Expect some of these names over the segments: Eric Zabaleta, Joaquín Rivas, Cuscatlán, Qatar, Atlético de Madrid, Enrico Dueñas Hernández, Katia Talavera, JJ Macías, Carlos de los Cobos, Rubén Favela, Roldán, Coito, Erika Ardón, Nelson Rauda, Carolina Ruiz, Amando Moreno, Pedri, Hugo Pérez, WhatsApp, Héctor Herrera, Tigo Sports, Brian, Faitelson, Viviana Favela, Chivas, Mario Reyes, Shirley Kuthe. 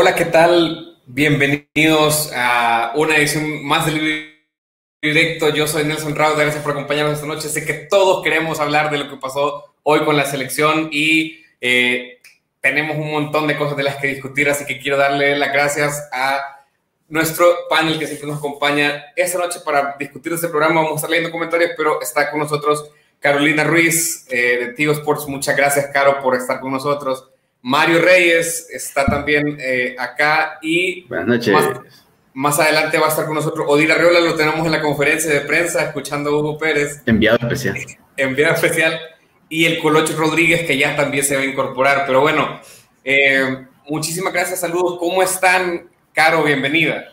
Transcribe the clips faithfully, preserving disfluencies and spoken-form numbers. Hola, ¿qué tal? Bienvenidos a una edición más del directo. Yo soy Nelson Rauda, gracias por acompañarnos esta noche. Sé que todos queremos hablar de lo que pasó hoy con la selección y eh, tenemos un montón de cosas de las que discutir, así que quiero darle las gracias a nuestro panel que siempre nos acompaña esta noche para discutir este programa. Vamos a estar leyendo comentarios, pero está con nosotros Carolina Ruiz eh, de Tigo Sports. Muchas gracias, Caro, por estar con nosotros. Mario Reyes está también eh, acá y buenas noches. Más, más adelante va a estar con nosotros Odir Arriola, lo tenemos en la conferencia de prensa, escuchando a Hugo Pérez. Enviado especial. Enviado especial. Y el Colocho Rodríguez, que ya también se va a incorporar. Pero bueno, eh, muchísimas gracias, saludos. ¿Cómo están, Caro? Bienvenida.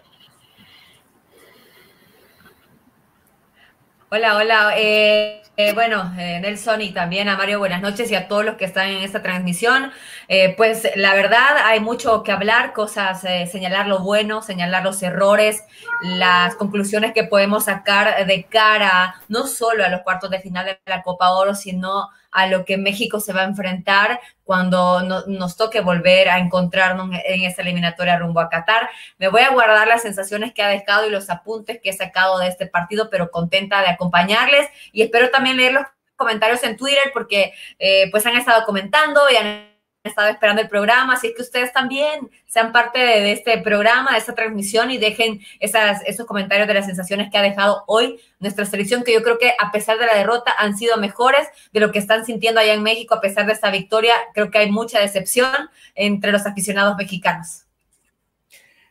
Hola, hola. Eh... Eh, bueno, eh, Nelson y también a Mario, buenas noches, y a todos los que están en esta transmisión. Eh, pues la verdad hay mucho que hablar, cosas, eh, señalar lo bueno, señalar los errores, las conclusiones que podemos sacar de cara no solo a los cuartos de final de la Copa Oro, sino a lo que México se va a enfrentar cuando no, nos toque volver a encontrarnos en esta eliminatoria rumbo a Qatar. Me voy a guardar las sensaciones que ha dejado y los apuntes que he sacado de este partido, pero contenta de acompañarles, y espero también leer los comentarios en Twitter, porque eh, pues han estado comentando y han estado esperando el programa, así que ustedes también sean parte de este programa, de esta transmisión, y dejen esas, esos comentarios de las sensaciones que ha dejado hoy nuestra selección, que yo creo que a pesar de la derrota han sido mejores de lo que están sintiendo allá en México. A pesar de esta victoria, creo que hay mucha decepción entre los aficionados mexicanos.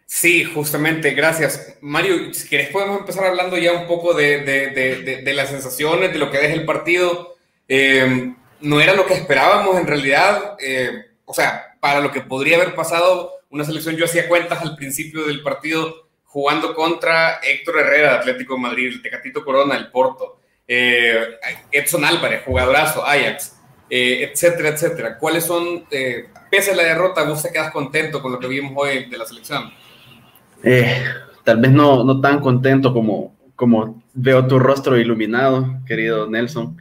Sí, justamente, gracias. Mario, si querés podemos empezar hablando ya un poco de, de, de, de, de las sensaciones, de lo que deja el partido. eh, No era lo que esperábamos en realidad, eh, o sea, para lo que podría haber pasado una selección. Yo hacía cuentas al principio del partido jugando contra Héctor Herrera, Atlético de Madrid, el Tecatito Corona, el Porto, eh, Edson Álvarez, jugadorazo, Ajax, eh, etcétera, etcétera. ¿Cuáles son, eh, pese a la derrota, vos te quedas contento con lo que vimos hoy de la selección? Eh, tal vez no, no tan contento como, como veo tu rostro iluminado, querido Nelson.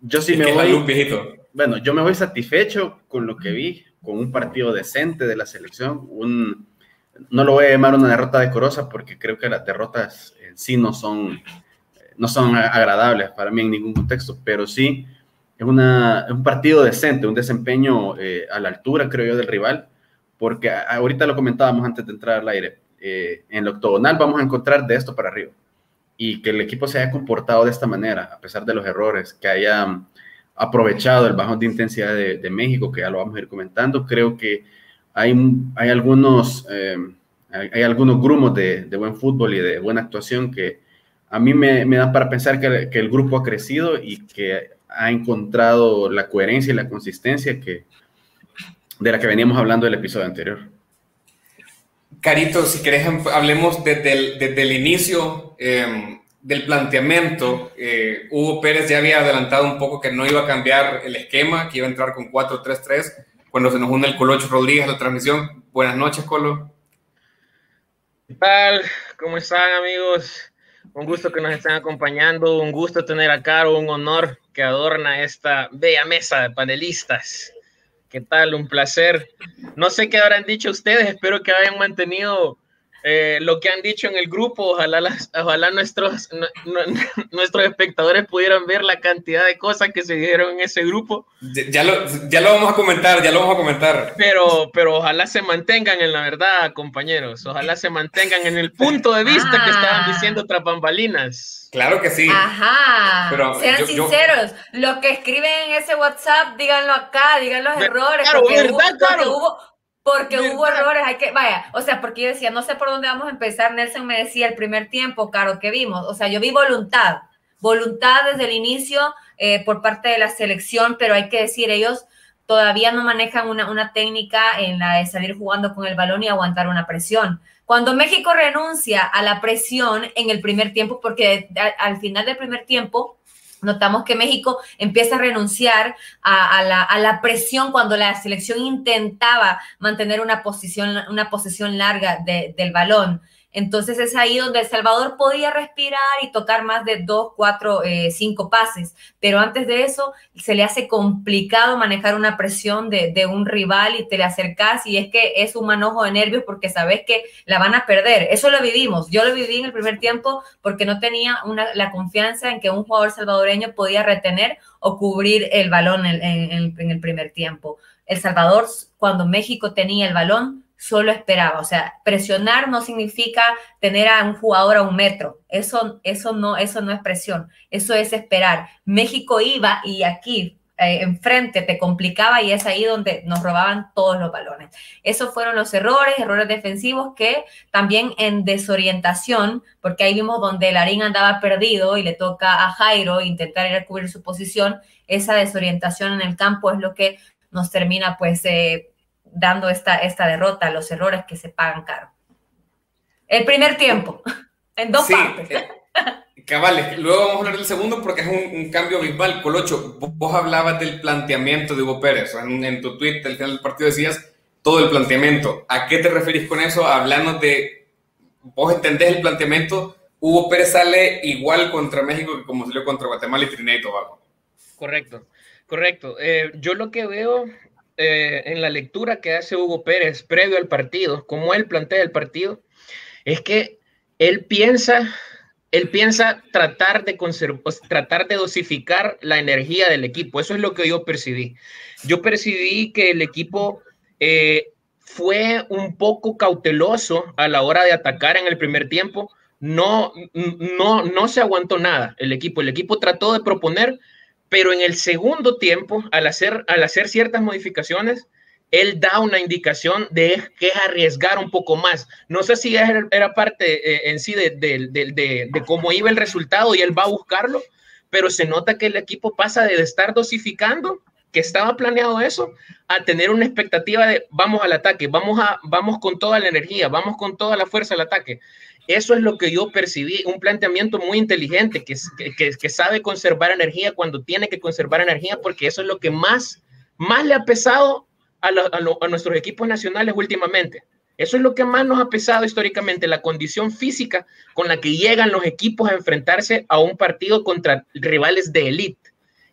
Yo sí me voy, bueno, yo me voy satisfecho con lo que vi, con un partido decente de la selección. Un, no lo voy a llamar una derrota decorosa, porque creo que las derrotas en sí no son, no son agradables para mí en ningún contexto, pero sí es, una, es un partido decente, un desempeño eh, a la altura, creo yo, del rival, porque ahorita lo comentábamos antes de entrar al aire, eh, en el octogonal vamos a encontrar de esto para arriba. Y que el equipo se haya comportado de esta manera, a pesar de los errores, que haya aprovechado el bajón de intensidad de, de México, que ya lo vamos a ir comentando. Creo que hay, hay, algunos, eh, hay, hay algunos grumos de, de buen fútbol y de buena actuación que a mí me, me dan para pensar que, que el grupo ha crecido y que ha encontrado la coherencia y la consistencia que, de la que veníamos hablando del episodio anterior. Carito, si querés, hablemos desde el, desde el inicio eh, del planteamiento. Eh, Hugo Pérez ya había adelantado un poco que no iba a cambiar el esquema, que iba a entrar con cuatro tres tres. Cuando se nos une el Colocho Rodríguez a la transmisión. Buenas noches, Colo. ¿Qué tal? ¿Cómo están, amigos? Un gusto que nos estén acompañando, un gusto tener a Caro, un honor que adorna esta bella mesa de panelistas. ¿Qué tal? Un placer. No sé qué habrán dicho ustedes, espero que hayan mantenido eh, lo que han dicho en el grupo. Ojalá, las, ojalá nuestros, no, no, nuestros espectadores pudieran ver la cantidad de cosas que se dijeron en ese grupo. Ya, ya, lo, ya lo vamos a comentar, ya lo vamos a comentar. Pero, pero ojalá se mantengan en la verdad, compañeros. Ojalá se mantengan en el punto de vista ah. que estaban diciendo tras bambalinas. Claro que sí. Ajá. Pero sean yo, sinceros. Yo... Lo que escriben en ese WhatsApp, díganlo acá, digan los errores. Claro, porque verdad, hubo, claro. Porque hubo, porque hubo errores. Hay que, vaya, o sea, porque yo decía, no sé por dónde vamos a empezar. Nelson me decía el primer tiempo, Caro, que vimos. O sea, yo vi voluntad. Voluntad desde el inicio eh, por parte de la selección, pero hay que decir, ellos todavía no manejan una, una técnica en la de salir jugando con el balón y aguantar una presión. Cuando México renuncia a la presión en el primer tiempo, porque al final del primer tiempo notamos que México empieza a renunciar a, a, la, a la presión cuando la selección intentaba mantener una posición, una posición larga de, del balón. Entonces es ahí donde El Salvador podía respirar y tocar más de dos, cuatro, eh, cinco pases. Pero antes de eso se le hace complicado manejar una presión de, de un rival y te le acercas y es que es un manojo de nervios porque sabes que la van a perder. Eso lo vivimos. Yo lo viví en el primer tiempo porque no tenía una, la confianza en que un jugador salvadoreño podía retener o cubrir el balón en, en, en el primer tiempo. El Salvador, cuando México tenía el balón, solo esperaba, o sea, presionar no significa tener a un jugador a un metro, eso, eso, no, eso no es presión, eso es esperar. México iba y aquí, eh, enfrente, te complicaba y es ahí donde nos robaban todos los balones. Esos fueron los errores, errores defensivos que también en desorientación, porque ahí vimos donde Larín andaba perdido y le toca a Jairo intentar ir a cubrir su posición, esa desorientación en el campo es lo que nos termina pues... Eh, dando esta, esta derrota, los errores que se pagan caro. El primer tiempo, en dos sí, partes. Eh, cabales, luego vamos a hablar del segundo porque es un, un cambio abismal. Colocho, vos hablabas del planteamiento de Hugo Pérez. En, en tu tweet, al final del partido decías todo el planteamiento. ¿A qué te referís con eso? Hablando de, vos entendés el planteamiento, Hugo Pérez sale igual contra México que como salió contra Guatemala y Trinidad y Tobago. Correcto, correcto. Eh, yo lo que veo... Eh, en la lectura que hace Hugo Pérez previo al partido, como él plantea el partido, es que él piensa, él piensa tratar de conserv- tratar de dosificar la energía del equipo. Eso es lo que yo percibí. Yo percibí que el equipo eh, fue un poco cauteloso a la hora de atacar en el primer tiempo. No, no, no se aguantó nada el equipo. El equipo trató de proponer, pero en el segundo tiempo, al hacer, al hacer ciertas modificaciones, él da una indicación de que es arriesgar un poco más. No sé si era, era parte eh, en sí de, de, de, de, de cómo iba el resultado y él va a buscarlo, pero se nota que el equipo pasa de estar dosificando, que estaba planeado eso, a tener una expectativa de vamos al ataque, vamos, a, vamos con toda la energía, vamos con toda la fuerza al ataque. Eso es lo que yo percibí, un planteamiento muy inteligente que, que, que sabe conservar energía cuando tiene que conservar energía, porque eso es lo que más, más le ha pesado a, lo, a, lo, a nuestros equipos nacionales últimamente. Eso es lo que más nos ha pesado históricamente, la condición física con la que llegan los equipos a enfrentarse a un partido contra rivales de élite.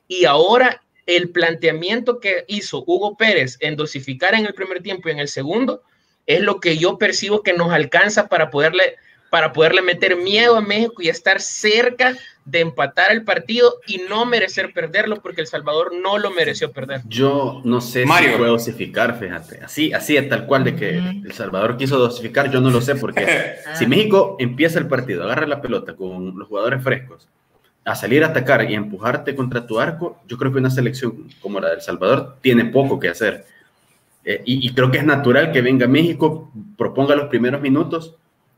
Y ahora el planteamiento que hizo Hugo Pérez en dosificar en el primer tiempo y en el segundo es lo que yo percibo que nos alcanza para poderle... para poderle meter miedo a México y estar cerca de empatar el partido y no merecer perderlo, porque El Salvador no lo mereció perder. Yo no sé Mario. Si puedo dosificar, fíjate. Así, así es tal cual de que uh-huh. El Salvador quiso dosificar, yo no lo sé, porque si México empieza el partido, agarra la pelota con los jugadores frescos, a salir a atacar y a empujarte contra tu arco, yo creo que una selección como la del Salvador tiene poco que hacer. Eh, y, y creo que es natural que venga México, proponga los primeros minutos,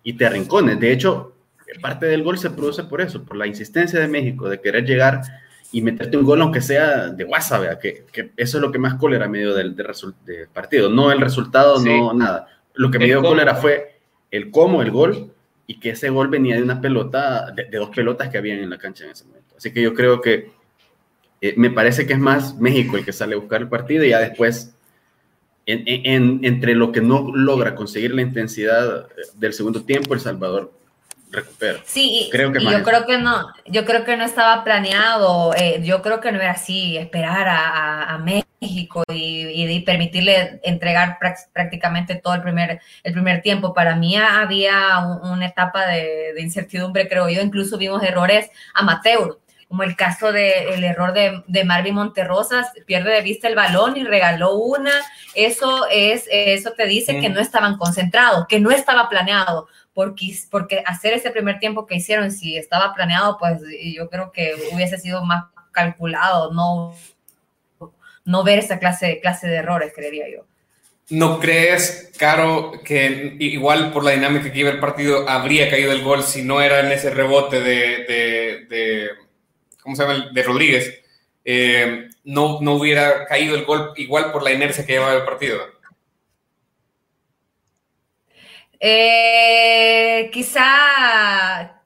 y te arrincones. De hecho, parte del gol se produce por eso, por la insistencia de México de querer llegar y meterte un gol aunque sea de WhatsApp, que, que eso es lo que más cólera me dio del, del, resu- del partido, no el resultado, sí. No nada. Lo que me el dio cómo. Cólera fue el cómo, el gol, y que ese gol venía de una pelota, de, de dos pelotas que habían en la cancha en ese momento. Así que yo creo que eh, me parece que es más México el que sale a buscar el partido y ya después... En, en, entre lo que no logra conseguir la intensidad del segundo tiempo, El Salvador recupera. Sí, creo que y yo creo que no, yo creo que no estaba planeado, eh, yo creo que no era así, esperar a, a, a México y, y, y permitirle entregar prácticamente todo el primer, el primer tiempo. Para mí había un, una etapa de, de incertidumbre, creo yo, incluso vimos errores amateur, como el caso del de, error de, de Marvin Monterrosa, pierde de vista el balón y regaló una. Eso, es, eso te dice sí. Que no estaban concentrados, que no estaba planeado, porque, porque hacer ese primer tiempo que hicieron, si estaba planeado, pues yo creo que hubiese sido más calculado, no, no ver esa clase, clase de errores, creería yo. ¿No crees, Caro, que igual por la dinámica que iba el partido habría caído el gol si no era en ese rebote de... de, de... ¿cómo se llama? De Rodríguez, eh, no, no hubiera caído el gol igual por la inercia que llevaba el partido. Eh, quizá,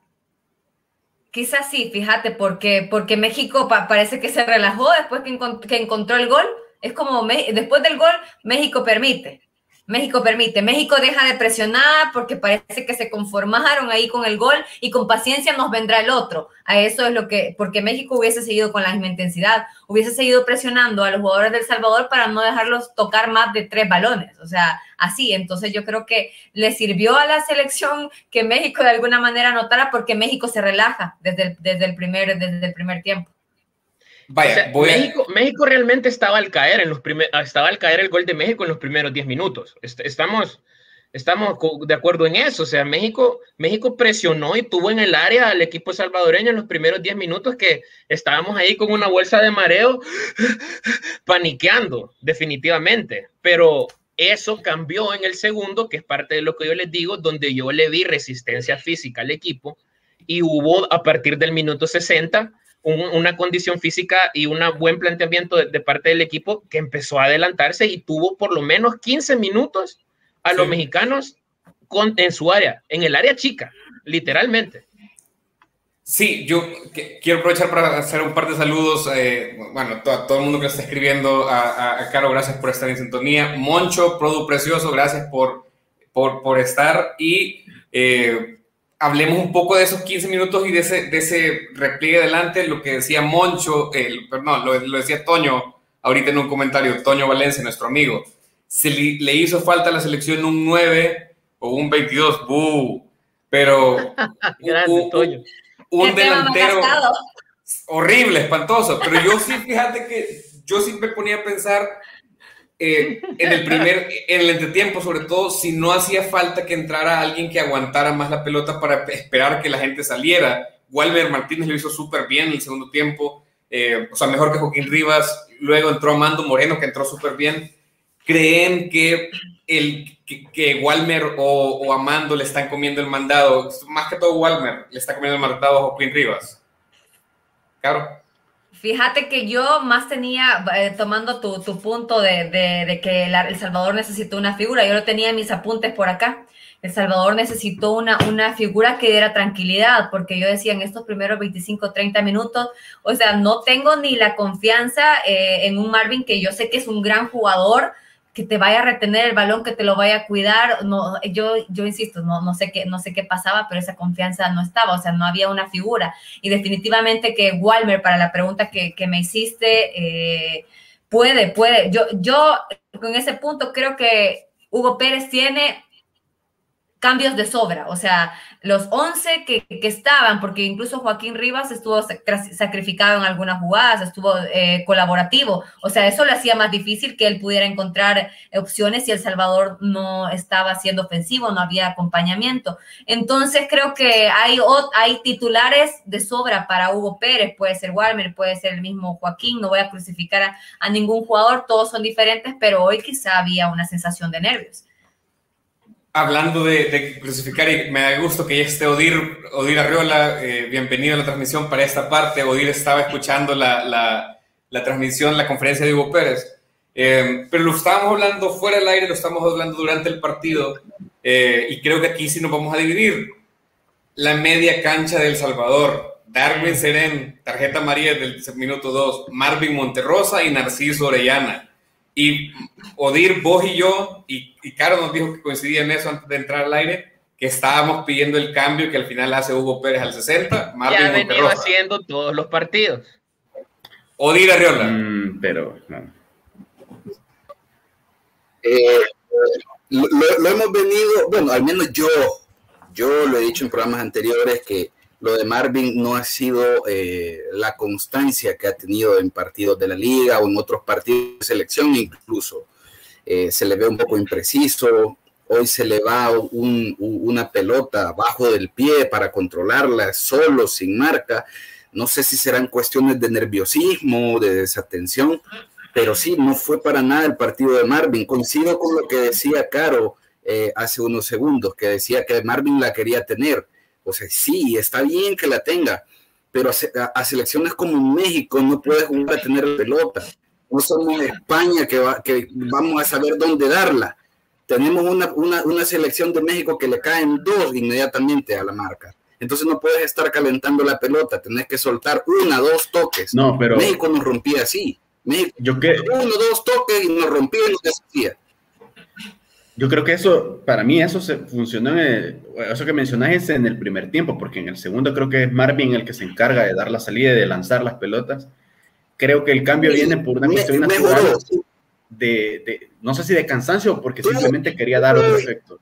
quizá sí, fíjate, porque, porque México pa- parece que se relajó después que, encont- que encontró el gol. Es como, me- después del gol, México permite. México permite, México deja de presionar porque parece que se conformaron ahí con el gol y con paciencia nos vendrá el otro. A eso es lo que, porque México hubiese seguido con la misma intensidad, hubiese seguido presionando a los jugadores del Salvador para no dejarlos tocar más de tres balones, o sea, así. Entonces yo creo que le sirvió a la selección que México de alguna manera anotara porque México se relaja desde el, desde el, primer, desde el primer tiempo. Vaya, o sea, voy México, a... México realmente estaba al caer en los primer, estaba al caer el gol de México en los primeros diez minutos. Estamos, estamos de acuerdo en eso. O sea, México, México presionó y tuvo en el área al equipo salvadoreño en los primeros diez minutos, que estábamos ahí con una bolsa de mareo, paniqueando, definitivamente. Pero eso cambió en el segundo, que es parte de lo que yo les digo, donde yo le vi resistencia física al equipo y hubo a partir del minuto sesenta una condición física y un buen planteamiento de, de parte del equipo, que empezó a adelantarse y tuvo por lo menos quince minutos a los sí. mexicanos con, en su área, en el área chica, literalmente. Sí, yo que, quiero aprovechar para hacer un par de saludos, eh, bueno, a todo, todo el mundo que está escribiendo, a, a, a Caro, gracias por estar en sintonía, Moncho, Produ Precioso, gracias por, por, por estar y... Eh, hablemos un poco de esos quince minutos y de ese, de ese repliegue adelante, lo que decía Moncho, eh, perdón, lo, lo decía Toño ahorita en un comentario, Toño Valencia, nuestro amigo. Se li, le hizo falta a la selección un nueve o un veintidós, ¡bú! Pero grande, un, Toño. un delantero horrible, espantoso. Pero yo sí, fíjate que yo sí me ponía a pensar Eh, en el primer, en el entretiempo, sobre todo, si no hacía falta que entrara alguien que aguantara más la pelota para esperar que la gente saliera. Walmer Martínez lo hizo súper bien en el segundo tiempo, eh, o sea, mejor que Joaquín Rivas. Luego entró Amando Moreno, que entró súper bien. ¿Creen que, el, que, que Walmer o, o Amando le están comiendo el mandado? Más que todo Walmer le está comiendo el mandado a Joaquín Rivas. Claro. Fíjate que yo más tenía, eh, tomando tu, tu punto de, de, de que la, El Salvador necesitó una figura, yo lo tenía en mis apuntes por acá, El Salvador necesitó una, una figura que diera tranquilidad, porque yo decía en estos primeros veinticinco, treinta minutos, o sea, no tengo ni la confianza eh, en un Marvin que yo sé que es un gran jugador, que te vaya a retener el balón, que te lo vaya a cuidar. No, yo, yo insisto, no, no, sé qué, no sé qué pasaba, pero esa confianza no estaba, o sea, no había una figura. Y definitivamente que Walmer, para la pregunta que, que me hiciste, eh, puede, puede. Yo, yo con ese punto creo que Hugo Pérez tiene cambios de sobra, o sea, los once que, que estaban, porque incluso Joaquín Rivas estuvo sacrificado en algunas jugadas, estuvo eh, colaborativo, o sea, eso le hacía más difícil que él pudiera encontrar opciones y El Salvador no estaba siendo ofensivo, no había acompañamiento. Entonces creo que hay, hay titulares de sobra para Hugo Pérez, puede ser Walmer, puede ser el mismo Joaquín, no voy a crucificar a, a ningún jugador, todos son diferentes, pero hoy quizá había una sensación de nervios. Hablando de, de crucificar, y me da gusto que ya esté Odir, Odir Arriola, eh, bienvenido a la transmisión para esta parte. Odir estaba escuchando la, la, la transmisión, la conferencia de Hugo Pérez, eh, pero lo estábamos hablando fuera del aire, lo estamos hablando durante el partido, eh, y creo que aquí sí nos vamos a dividir. La media cancha de El Salvador, Darwin Serén, tarjeta amarilla del minuto dos, Marvin Monterrosa y Narciso Orellana. Y Odir, vos y yo, y, y Caro nos dijo que coincidía en eso antes de entrar al aire, que estábamos pidiendo el cambio que al final hace Hugo Pérez al sesenta. Marvin ya ha venido haciendo todos los partidos. Odir Arriola. Mm, pero no. Eh, lo, lo hemos venido, bueno, al menos yo, yo lo he dicho en programas anteriores, que lo de Marvin no ha sido eh, la constancia que ha tenido en partidos de la liga o en otros partidos de selección incluso. Eh, se le ve un poco impreciso, hoy se le va un, un, una pelota abajo del pie para controlarla solo, sin marca. No sé si serán cuestiones de nerviosismo, de desatención, pero sí, no fue para nada el partido de Marvin. Coincido con lo que decía Caro eh, hace unos segundos, que decía que Marvin la quería tener. O sea, sí, está bien que la tenga, pero a, a selecciones como México no puedes jugar a tener pelota. No somos España que, va, que vamos a saber dónde darla. Tenemos una, una, una selección de México que le caen dos inmediatamente a la marca. Entonces no puedes estar calentando la pelota, tenés que soltar una, dos toques. No, pero México nos rompía así. México, yo que... uno, dos toques y nos rompía y nos deshacía. Yo creo que eso, para mí, eso se funcionó en el, eso que mencionás es en el primer tiempo, porque en el segundo creo que es Marvin el que se encarga de dar la salida y de lanzar las pelotas. Creo que el cambio sí, viene por una me, cuestión me natural mejoró. De, de, no sé si de cansancio o porque simplemente quería dar otro efecto.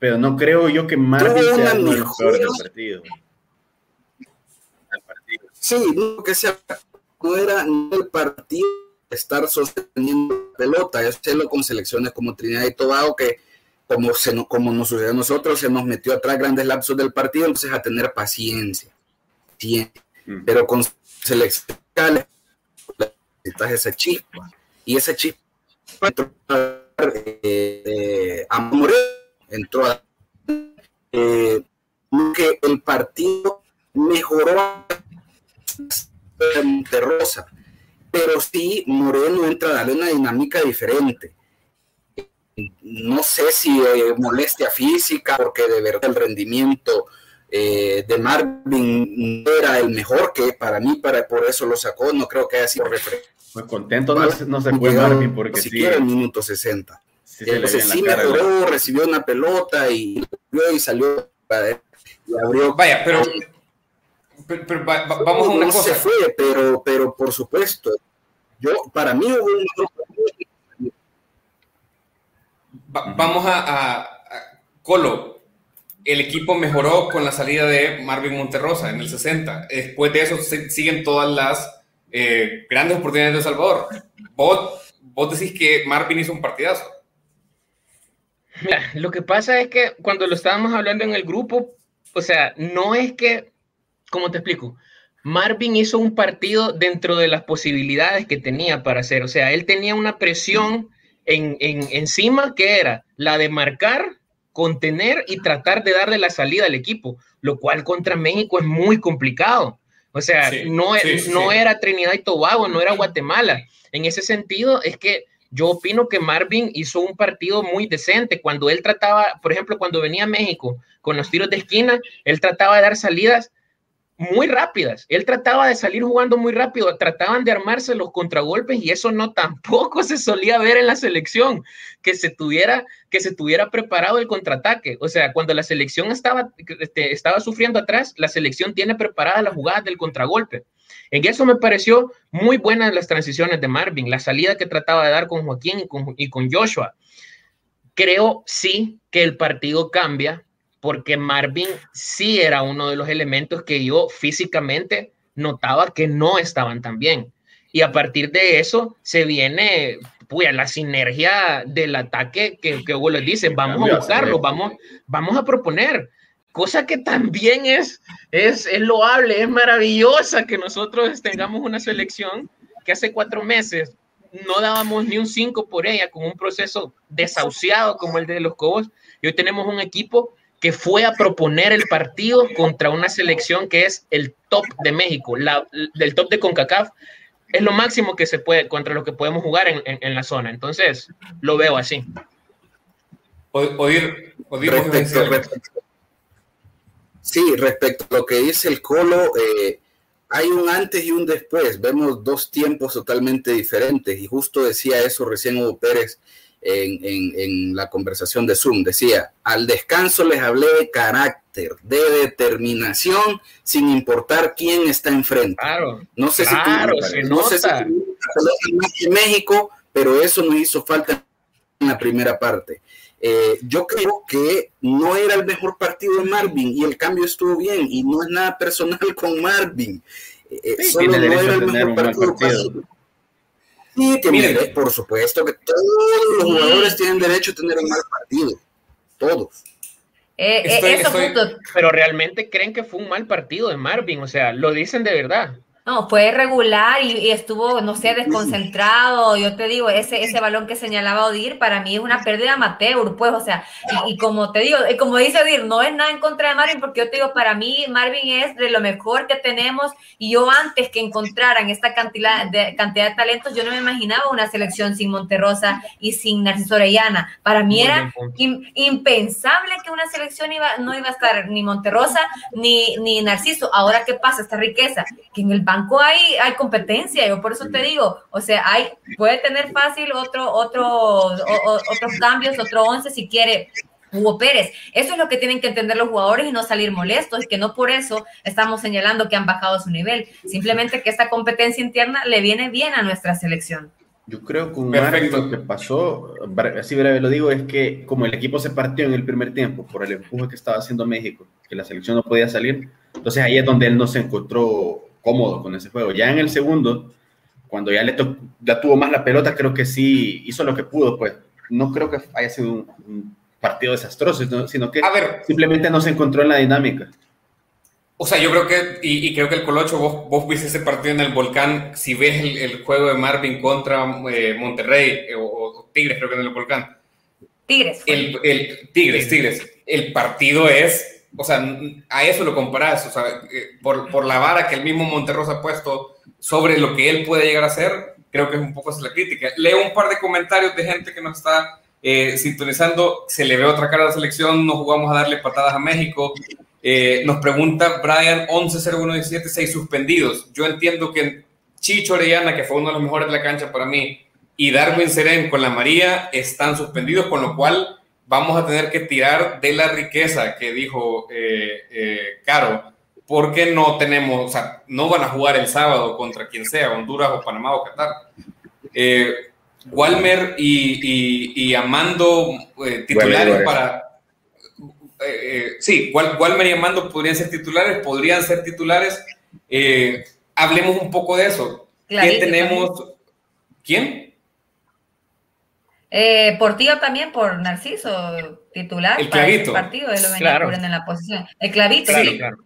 Pero no creo yo que Marvin sea el peor del partido. Sí, no que sea, no era el partido estar sosteniendo la pelota. Yo sé lo con selecciones como Trinidad y Tobago, que como, se no, como nos sucedió a nosotros, se nos metió atrás grandes lapsos del partido, entonces a tener paciencia. paciencia. Mm. Pero con selecciones necesitas esa chispa. Y esa chispa entró a, eh, a Moreno, entró a... Eh, que el partido mejoró Monterrosa, pero sí Moreno entra a darle una dinámica diferente. No sé si eh, molestia física, porque de verdad el rendimiento eh, de Marvin era el mejor, que para mí, para por eso lo sacó, no creo que haya sido referente. Pues contento no, no se fue Marvin, porque siquiera el minuto sesenta. Sí, se entonces sí mejoró, recibió una pelota y, y salió y abrió. Vaya, pero... Pero, pero va, va, vamos no, a una no cosa. Se fue, pero, pero por supuesto, yo para mí hubo un... va, vamos a, a, a Colo. El equipo mejoró con la salida de Marvin Monterrosa en el sesenta. Después de eso se, siguen todas las eh, grandes oportunidades de El Salvador. ¿Vos, vos decís que Marvin hizo un partidazo? Mira, lo que pasa es que cuando lo estábamos hablando en el grupo, o sea, no es que... ¿Cómo te explico? Marvin hizo un partido dentro de las posibilidades que tenía para hacer. O sea, él tenía una presión en, en, encima que era la de marcar, contener y tratar de darle la salida al equipo, lo cual contra México es muy complicado. O sea, sí, no, sí, no sí. era Trinidad y Tobago, no era Guatemala. En ese sentido, es que yo opino que Marvin hizo un partido muy decente. Cuando él trataba, por ejemplo, cuando venía a México con los tiros de esquina, él trataba de dar salidas muy rápidas, él trataba de salir jugando muy rápido, trataban de armarse los contragolpes y eso no tampoco se solía ver en la selección, que se tuviera, que se tuviera preparado el contraataque. O sea, cuando la selección estaba, este, estaba sufriendo atrás, la selección tiene preparada las jugadas del contragolpe. En eso me pareció muy buenas las transiciones de Marvin, la salida que trataba de dar con Joaquín y con, y con Joshua. Creo sí que el partido cambia, porque Marvin sí era uno de los elementos que yo físicamente notaba que no estaban tan bien. Y a partir de eso se viene pues, la sinergia del ataque que, que Hugo les dice, vamos a buscarlo, vamos, vamos a proponer. Cosa que también es, es, es loable, es maravillosa que nosotros tengamos una selección que hace cuatro meses no dábamos ni un cinco por ella, con un proceso desahuciado como el de los Cobos. Y hoy tenemos un equipo que fue a proponer el partido contra una selección que es el top de México, la, del top de CONCACAF, es lo máximo que se puede, contra lo que podemos jugar en, en, en la zona. Entonces, lo veo así. Odir, Odir, respecto, respecto. Sí, respecto a lo que dice el Colo, eh, hay un antes y un después. Vemos dos tiempos totalmente diferentes. Y justo decía eso recién Hugo Pérez, En, en, en la conversación de Zoom, decía, al descanso les hablé de carácter, de determinación, sin importar quién está enfrente. Claro, no sé claro, si tú, no nota. sé si tú, en México, pero eso nos hizo falta en la primera parte. Eh, yo creo que no era el mejor partido de Marvin y el cambio estuvo bien, y no es nada personal con Marvin. Eh, sí, solo no era el mejor partido. partido. Sí, que miren, mire, por supuesto que todos los jugadores tienen derecho a tener un mal partido, todos. Eh, estoy, eso estoy... Justo. Pero realmente creen que fue un mal partido de Marvin, o sea, lo dicen de verdad. No, fue irregular y, y estuvo, no sé, desconcentrado. Yo te digo, ese, ese balón que señalaba Odir, para mí es una pérdida amateur, pues, o sea, y, y como te digo, como dice Odir, no es nada en contra de Marvin, porque yo te digo, para mí Marvin es de lo mejor que tenemos, y yo antes que encontraran esta cantidad de, cantidad de talentos, yo no me imaginaba una selección sin Monterrosa y sin Narciso Orellana. Para mí era in, impensable que una selección iba, no iba a estar ni Monterrosa ni, ni Narciso. Ahora, ¿qué pasa? Esta riqueza, que en el banco banco hay, hay competencia, yo por eso te digo, o sea, hay, puede tener fácil otro, otro, o, o, otros cambios, otro once si quiere Hugo Pérez. Eso es lo que tienen que entender los jugadores y no salir molestos, que no por eso estamos señalando que han bajado su nivel, simplemente que esta competencia interna le viene bien a nuestra selección. Yo creo que un Perfecto. Marco que pasó, así breve lo digo, es que como el equipo se partió en el primer tiempo por el empuje que estaba haciendo México, que la selección no podía salir, entonces ahí es donde él no se encontró cómodo con ese juego. Ya en el segundo, cuando ya le to- ya tuvo más la pelota, creo que sí hizo lo que pudo, pues no creo que haya sido un, un partido desastroso, sino que a ver, simplemente no se encontró en la dinámica. O sea, yo creo que, y, y creo que el Colocho, vos, vos viste ese partido en el Volcán, si ves el, el juego de Marvin contra eh, Monterrey, eh, o, o Tigres, creo que en el Volcán. Tigres. El, el, tigres, Tigres. El partido es, o sea, a eso lo comparás, o sea, eh, por, por la vara que el mismo Monterrosa ha puesto sobre lo que él puede llegar a hacer, creo que es un poco esa la crítica. Leo un par de comentarios de gente que nos está eh, sintonizando, se le ve otra cara a la selección, no jugamos a darle patadas a México. Eh, nos pregunta Brian once cero uno diecisiete, seis suspendidos. Yo entiendo que Chicho Orellana, que fue uno de los mejores de la cancha para mí, y Darwin Serén con la María están suspendidos, con lo cual vamos a tener que tirar de la riqueza que dijo eh, eh, Caro, porque no tenemos, o sea, no van a jugar el sábado contra quien sea, Honduras o Panamá o Qatar. eh, Walmer y, y, y Amando eh, titulares bueno, bueno. para Eh, eh, sí, Walmer y Amando podrían ser titulares, podrían ser titulares. Eh, hablemos un poco de eso. Clarín, ¿qué tenemos? También. ¿Quién? Eh, Portillo también, por Narciso, titular. El Clavito. Para partido, él lo venía claro. en la posición. El Clavito. Sí, sí, claro.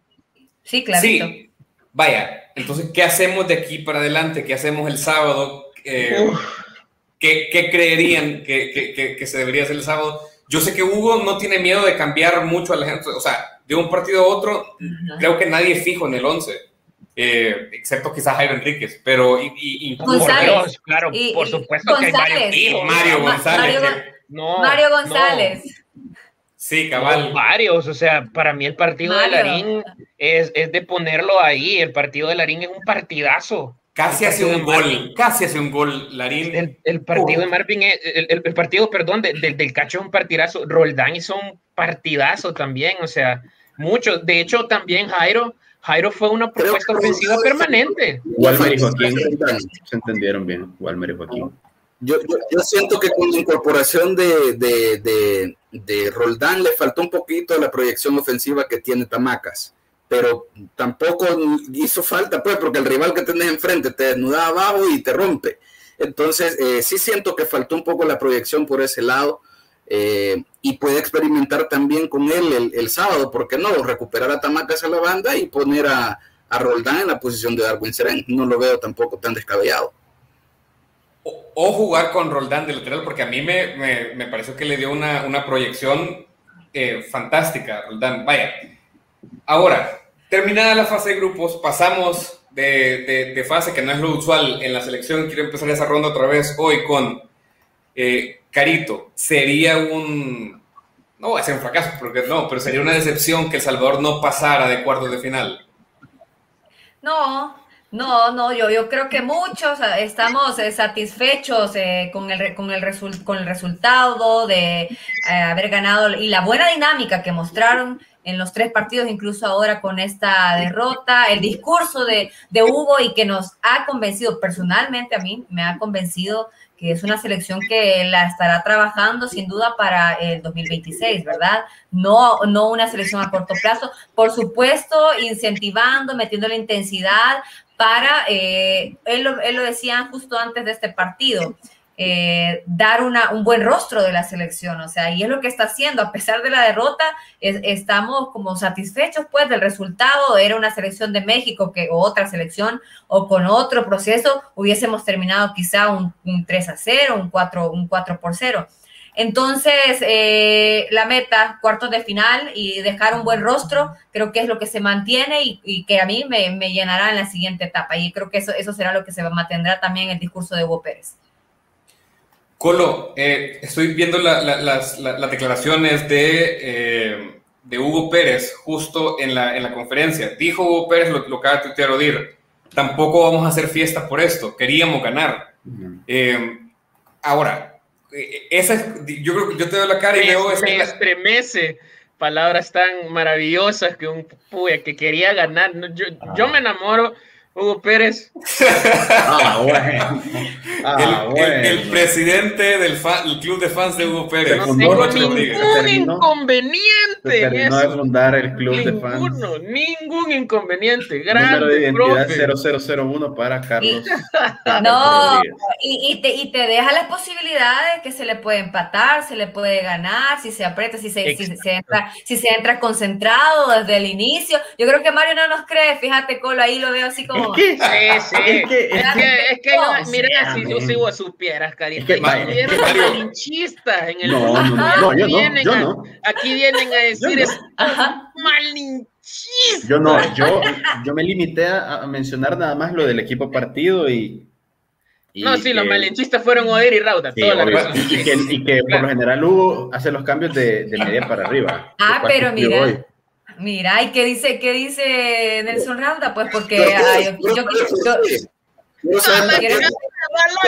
sí Clavito. Sí. Vaya, entonces, ¿qué hacemos de aquí para adelante? ¿Qué hacemos el sábado? Eh, ¿qué, ¿Qué creerían que, que, que, que se debería hacer el sábado? Yo sé que Hugo no tiene miedo de cambiar mucho a la gente, o sea, de un partido a otro, uh-huh. creo que nadie es fijo en el once, eh, excepto quizás Jairo Enríquez, pero y, y, y González. Dios, claro, y, por supuesto y, y, que González. Hay varios fijos. Mario González. Mario, que, no, Mario González. No. Sí, cabal. No, varios, o sea, para mí el partido Mario. de Larín es, es de ponerlo ahí, el partido de Larín es un partidazo. Casi hace un gol, casi hace un gol, Larín. El, el partido oh. de Marvin, es, el, el, el partido, perdón, de, de, del Cacho es un partidazo. Roldán hizo un partidazo también, o sea, mucho. De hecho, también Jairo, Jairo fue una propuesta ofensiva permanente. Walmer y Joaquín se entendieron bien, Walmer y Joaquín. Yo, yo, yo siento que con la incorporación de, de, de, de Roldán le faltó un poquito la proyección ofensiva que tiene Tamacas. Pero tampoco hizo falta, pues, porque el rival que tenés enfrente te desnuda abajo y te rompe. Entonces, eh, sí siento que faltó un poco la proyección por ese lado, eh, y puede experimentar también con él el, el sábado, ¿por qué no? Recuperar a Tamacas a la banda y poner a, a Roldán en la posición de Darwin Serén. No lo veo tampoco tan descabellado. O, o jugar con Roldán de lateral, porque a mí me, me, me pareció que le dio una, una proyección eh, fantástica, Roldán. Vaya, ahora... Terminada la fase de grupos, pasamos de, de, de fase, que no es lo usual en la selección. Quiero empezar esa ronda otra vez hoy con eh, Carito. Sería un... No voy a decir un fracaso, porque no, pero sería una decepción que El Salvador no pasara de cuartos de final. No, no, no. Yo, yo creo que muchos estamos satisfechos eh, con, el, con, el resu- con el resultado de eh, haber ganado y la buena dinámica que mostraron en los tres partidos, incluso ahora con esta derrota, el discurso de, de Hugo, y que nos ha convencido personalmente, a mí me ha convencido que es una selección que la estará trabajando sin duda para el dos mil veintiséis, ¿verdad? No, no una selección a corto plazo, por supuesto, incentivando, metiendo la intensidad para, eh, él, lo, él lo decía justo antes de este partido, Eh, dar una, un buen rostro de la selección, o sea, y es lo que está haciendo. A pesar de la derrota, es, estamos como satisfechos, pues, del resultado. Era una selección de México que, o otra selección, o con otro proceso, hubiésemos terminado quizá un, un tres a cero, un cuatro, un cuatro por cero. Entonces, eh, la meta, cuartos de final y dejar un buen rostro, creo que es lo que se mantiene y, y que a mí me, me llenará en la siguiente etapa, y creo que eso, eso será lo que se mantendrá también en el discurso de Hugo Pérez. Colo, eh, estoy viendo la, la, las, la, las declaraciones de, eh, de Hugo Pérez justo en la, en la conferencia. Dijo Hugo Pérez, lo, lo acaba de tuitear Odir, tampoco vamos a hacer fiestas por esto, queríamos ganar. Uh-huh. Eh, ahora, esa es, yo creo que yo te doy la cara me, y veo esa. Me la... estremece palabras tan maravillosas que un puya que quería ganar. Yo, ah. yo me enamoro. Hugo Pérez. Ah, bueno. Ah, el, bueno. el, el presidente del fan, el club de fans de Hugo Pérez. No tengo ningún inconveniente en eso. De fundar el club ninguno, de fans. Ningún inconveniente. Grande, número de identidad profe. cero cero cero uno para Carlos. Y, no, y, y, te, y te deja las posibilidades que se le puede empatar, se le puede ganar, si se aprieta, si se, si se, entra, si se entra concentrado desde el inicio. Yo creo que Mario no nos cree, fíjate, Colo, ahí lo veo así como... Es que, sí, sí. Es que, es que, es que no, no, mira, sea, si, si vos supieras, Carita, es que, es que, los malinchistas en el no, no, no, no, yo vienen no, yo a, no. Aquí vienen a decir no. Malinchistas. Yo no, yo, yo me limité a, a mencionar nada más lo del equipo partido y... y no, sí, que, los malinchistas fueron Odir y Rauda, sí, toda la razón. Y, y que, y que claro. Por lo general Hugo hace los cambios de, de media para arriba. Ah, pero mira... Hoy. Mira, ¿y qué dice, qué dice Nelson Rauda? Pues porque ay, yo, yo, yo, yo,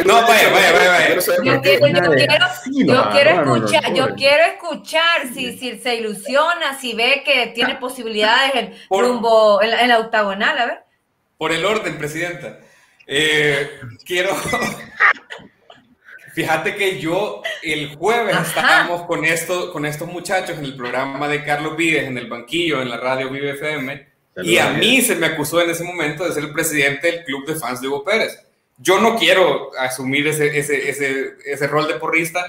no, vaya, vaya, vaya. Yo quiero, yo quiero, yo quiero escuchar, yo quiero escuchar si, si se ilusiona, si ve que tiene posibilidades el rumbo en la, en la octagonal, a ver. Por el orden, presidenta. Eh, quiero. Fíjate que yo el jueves Ajá. estábamos con, esto, con estos muchachos en el programa de Carlos Vives, en el banquillo, en la radio Vive F M, Salud, y a bien. Mí se me acusó en ese momento de ser el presidente del club de fans de Hugo Pérez. Yo no quiero asumir ese, ese, ese, ese rol de porrista,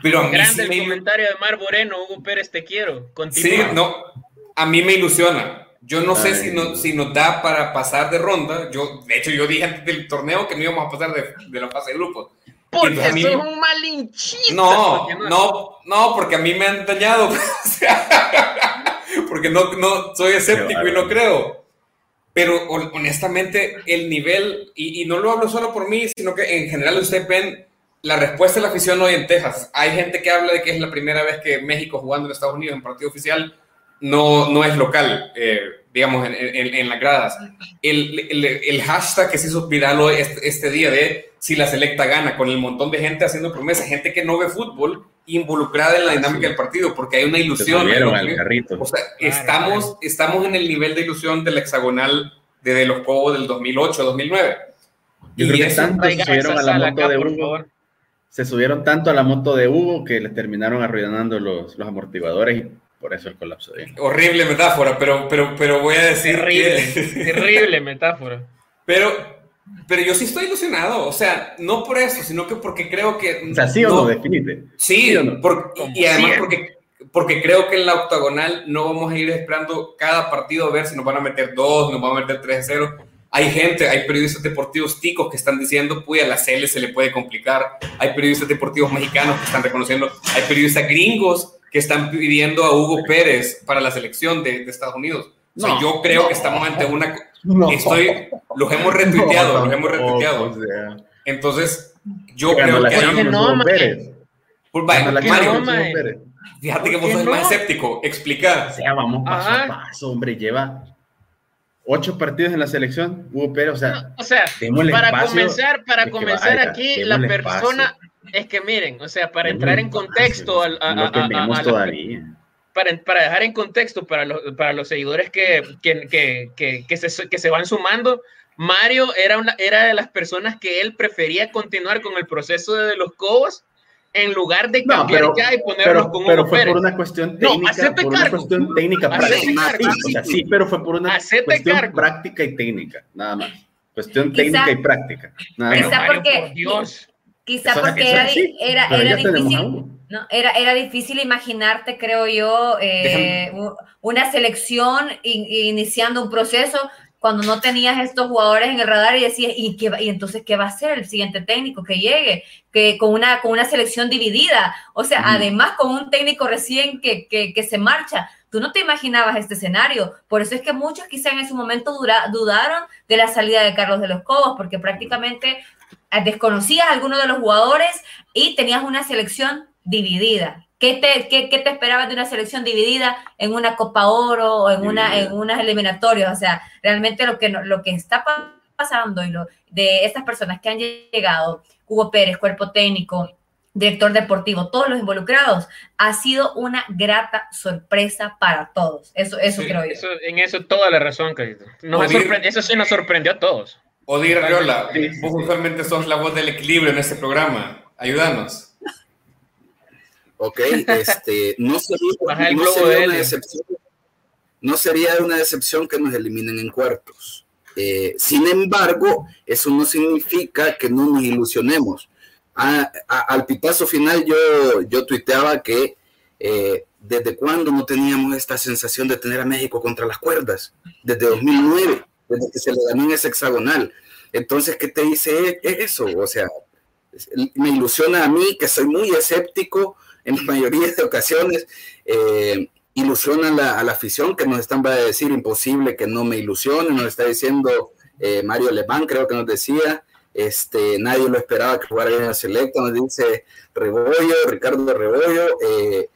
pero a mí Grande sí el me... comentario de Mar Moreno, Hugo Pérez, te quiero. Continúa. Sí, no, a mí me ilusiona. Yo no Ay. sé si, no, si nos da para pasar de ronda. Yo, de hecho, yo dije antes del torneo que no íbamos a pasar de, de la fase de grupos. Porque mí... sos un malinchista. No, no, no, no, porque a mí me han dañado. Porque no, no soy escéptico vale. y no creo. Pero honestamente, el nivel, y, y no lo hablo solo por mí, sino que en general ustedes ven la respuesta de la afición hoy en Texas. Hay gente que habla de que es la primera vez que México jugando en Estados Unidos en partido oficial no, no es local, eh, digamos, en, en, en las gradas. El, el, el hashtag que se hizo viral hoy este, este día de... si la Selecta gana, con el montón de gente haciendo promesas, gente que no ve fútbol involucrada en la dinámica sí. del partido, porque hay una ilusión. Se subieron al carrito. O sea, claro, estamos, claro. estamos en el nivel de ilusión del hexagonal desde los Cobos del dos mil ocho, dos mil nueve. Yo y creo que tanto se subieron a la moto acá, de Hugo, se subieron tanto a la moto de Hugo que les terminaron arruinando los, los amortiguadores y por eso el colapso. ¿Eh? Horrible metáfora, pero, pero, pero voy a decir... Terrible, que... terrible metáfora. Pero... Pero yo sí estoy ilusionado, o sea, no por eso, sino que porque creo que... O sea, sí o no, no definite. Sí, ¿sí o no? Porque, y además porque, porque creo que en la octagonal no vamos a ir esperando cada partido a ver si nos van a meter dos, nos van a meter tres a cero. Hay gente, hay periodistas deportivos ticos que están diciendo, pues a la Sele se le puede complicar. Hay periodistas deportivos mexicanos que están reconociendo. Hay periodistas gringos que están pidiendo a Hugo Pérez para la selección de, de Estados Unidos. O sea, no, yo creo no, que estamos ante una... No, Estoy, los hemos retuiteado, no, los hemos retuiteado. O sea, entonces, yo creo que... Hay... que no, Pérez. Pues, vaya, Mario, no, Pérez. Fíjate que vos sos no? más escéptico. Explicar. O sea, vamos paso Ajá. a paso, hombre. Lleva ocho partidos en la selección. Hugo Pérez, o sea... No, o sea, para espacio, comenzar, para comenzar vaya, aquí, la persona... Es que miren, o sea, para entrar en contexto a, a, a, a, a, a, a, a todavía. La... Para, para dejar en contexto para los, para los seguidores que, que, que, que, que, se, que se van sumando, Mario era, una, era de las personas que él prefería continuar con el proceso de los Cobos en lugar de cambiar no, pero, ya y ponerlos con Hugo Pero fue Pérez. Por una cuestión técnica, no, por una cuestión técnica práctica. O sea, sí, pero fue por una hacete cuestión cargo. práctica y técnica, nada más. Cuestión quizá, técnica y práctica. Nada quizá más. porque, por Dios. Quizá porque era, sí, era, era difícil... No, era, era difícil imaginarte, creo yo, eh, una selección in, iniciando un proceso cuando no tenías estos jugadores en el radar y decías, ¿y, qué, y entonces qué va a ser el siguiente técnico que llegue? Que con una, con una selección dividida, o sea, mm. además con un técnico recién que, que, que se marcha. Tú no te imaginabas este escenario, por eso es que muchos quizá en su momento dura, dudaron de la salida de Carlos de los Cobos, porque prácticamente desconocías a alguno de los jugadores y tenías una selección dividida. ¿Qué te, qué, ¿Qué te esperabas de una selección dividida en una Copa Oro o en, una, en unas eliminatorias? O sea, realmente lo que, lo que está pasando y lo de estas personas que han llegado, Hugo Pérez, cuerpo técnico, director deportivo, todos los involucrados, ha sido una grata sorpresa para todos. Eso, eso sí, creo yo. Eso, en eso toda la razón, Carito. Nos sorprendió, eso sí nos sorprendió a todos. Odir Arriola, sí, sí, vos sí. usualmente sos la voz del equilibrio en este programa. Ayúdanos. Ok, este, no sería, no sería una decepción, no sería una decepción que nos eliminen en cuartos. Eh, sin embargo, eso no significa que no nos ilusionemos. A, a, al pitazo final yo, yo tuiteaba que eh, desde cuándo no teníamos esta sensación de tener a México contra las cuerdas, desde dos mil nueve, desde que se le ganó en ese hexagonal. Entonces, ¿qué te dice eso? O sea, me ilusiona a mí, que soy muy escéptico en la mayoría de ocasiones, eh, ilusiona a la, a la afición, que nos están va a decir imposible que no me ilusione, nos está diciendo eh, Mario Leván, creo que nos decía, Este, nadie lo esperaba que jugara en la Selecta, nos dice Rebollo, Ricardo Rebollo, eh,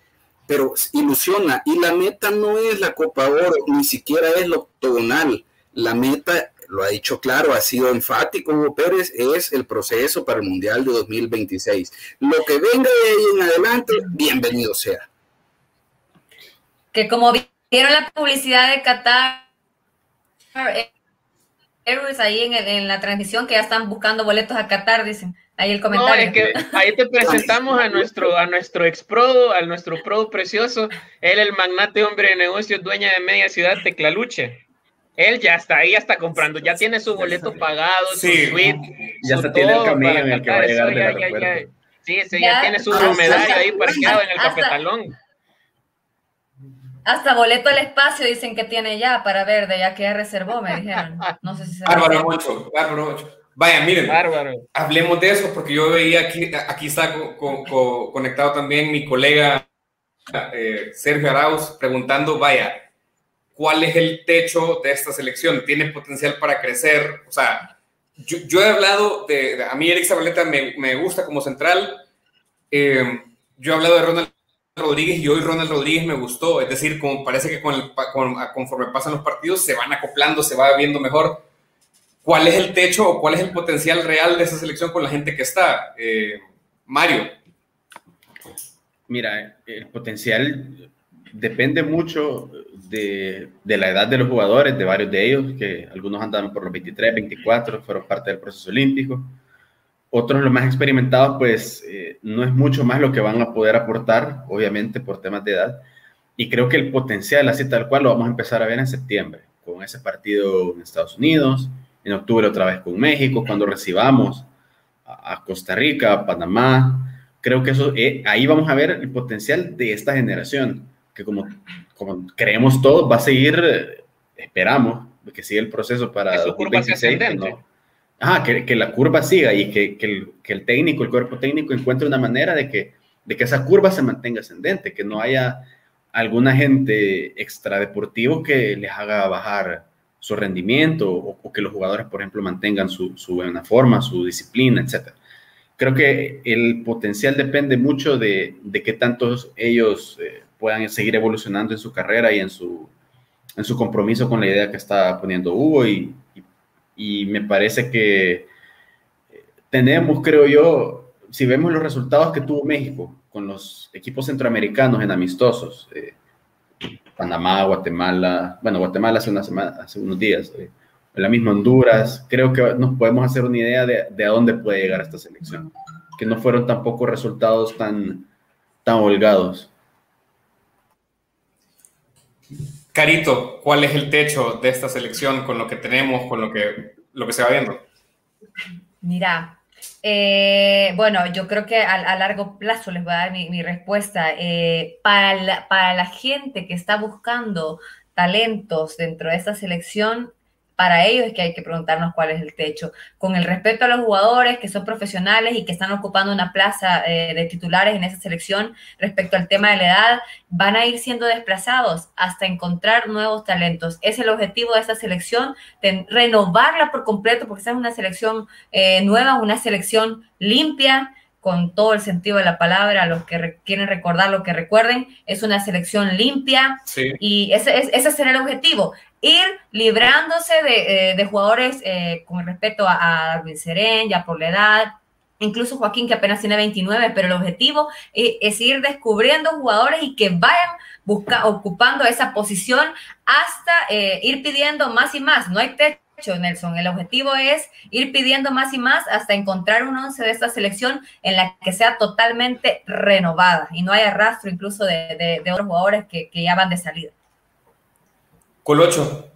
pero ilusiona, y la meta no es la Copa Oro, ni siquiera es la octogonal, la meta, lo ha dicho claro, ha sido enfático Hugo Pérez, es el proceso para el Mundial de dos mil veintiséis, lo que venga de ahí en adelante, bienvenido sea. Que como vieron la publicidad de Qatar, eh, ahí en, en la transmisión, que ya están buscando boletos a Qatar, dicen, ahí el comentario. No, es que ahí te presentamos a nuestro, a nuestro exprodo, a nuestro pro precioso, él el magnate hombre de negocios, dueña de media ciudad, Teclaluche. Él ya está ahí, ya está comprando, ya tiene su boleto pagado, sí, su suite, ya su tiene el camino en el que va a llegar del aeropuerto. Ya, ya, sí, sí, ya, ya tiene su dromedario ahí parqueado en el hasta, cafetalón. Hasta boleto al espacio dicen que tiene ya para Verde, ya que ya reservó, me dijeron. No sé si se Bárbaro mucho, bárbaro mucho. Vaya, miren, bárbaro. Hablemos de eso, porque yo veía aquí, aquí está co- co- conectado también mi colega eh, Sergio Arauz, preguntando, vaya, ¿cuál es el techo de esta selección? ¿Tiene potencial para crecer? O sea, yo, yo he hablado de, de a mí Eric Zabaleta me, me gusta como central, eh, yo he hablado de Ronald Rodríguez y hoy Ronald Rodríguez me gustó, es decir, como parece que con el, con, conforme pasan los partidos se van acoplando, se va viendo mejor. ¿Cuál es el techo o cuál es el potencial real de esa selección con la gente que está? Eh, Mario. Mira, el potencial depende mucho de, de la edad de los jugadores, de varios de ellos, que algunos andan por los veintitrés, veinticuatro, fueron parte del proceso olímpico. Otros, los más experimentados, pues eh, no es mucho más lo que van a poder aportar, obviamente por temas de edad, y creo que el potencial, así tal cual, lo vamos a empezar a ver en septiembre, con ese partido en Estados Unidos, en octubre otra vez con México, cuando recibamos a, a Costa Rica, a Panamá, creo que eso, eh, ahí vamos a ver el potencial de esta generación, que como, como creemos todos, va a seguir, eh, esperamos que siga el proceso para dos mil veintiséis, Ah, que, que la curva siga y que, que, el, que el técnico, el cuerpo técnico encuentre una manera de que, de que esa curva se mantenga ascendente, que no haya algún agente extradeportivo que les haga bajar su rendimiento o, o que los jugadores, por ejemplo, mantengan su, su buena forma, su disciplina, etcétera. Creo que el potencial depende mucho de, de qué tantos ellos eh, puedan seguir evolucionando en su carrera y en su, en su compromiso con la idea que está poniendo Hugo y, y Y me parece que tenemos, creo yo, si vemos los resultados que tuvo México con los equipos centroamericanos en amistosos, eh, Panamá, Guatemala, bueno, Guatemala hace una semana, hace unos días, eh, la misma Honduras, creo que nos podemos hacer una idea de, de a dónde puede llegar esta selección, que no fueron tampoco resultados tan, tan holgados. Carito, ¿cuál es el techo de esta selección con lo que tenemos, con lo que, lo que se va viendo? Mira, eh, bueno, yo creo que a, a largo plazo les voy a dar mi, mi respuesta. Eh, para, la, para la gente que está buscando talentos dentro de esta selección, para ellos es que hay que preguntarnos cuál es el techo. Con el respeto a los jugadores que son profesionales y que están ocupando una plaza eh, de titulares en esa selección, respecto al tema de la edad, van a ir siendo desplazados hasta encontrar nuevos talentos. Es el objetivo de esta selección, de renovarla por completo, porque esa es una selección eh, nueva, una selección limpia, con todo el sentido de la palabra, los que re- quieren recordar, los que recuerden, es una selección limpia, sí. Y ese, ese será el objetivo. ir librándose de, eh, de jugadores eh, con respecto a, a Darwin Serén, ya por la edad, incluso Joaquín, que apenas tiene veintinueve, pero el objetivo es, es ir descubriendo jugadores y que vayan busca, ocupando esa posición hasta eh, ir pidiendo más y más. No hay techo, Nelson, el objetivo es ir pidiendo más y más hasta encontrar un once de esta selección en la que sea totalmente renovada y no haya rastro incluso de, de, de otros jugadores que, que ya van de salida. Colocho,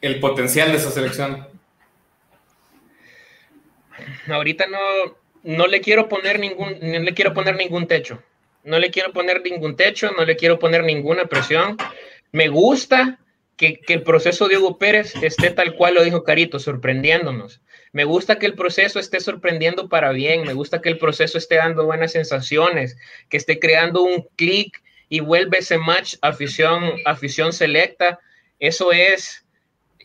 el potencial de esa selección. Ahorita no, no le quiero poner ningún, no le quiero poner ningún techo, no le quiero poner ningún techo, no le quiero poner ninguna presión. Me gusta Que, que el proceso de Hugo Pérez esté tal cual lo dijo Carito, sorprendiéndonos. Me gusta que el proceso esté sorprendiendo para bien, me gusta que el proceso esté dando buenas sensaciones, que esté creando un clic y vuelve ese match afición, afición selecta. Eso es,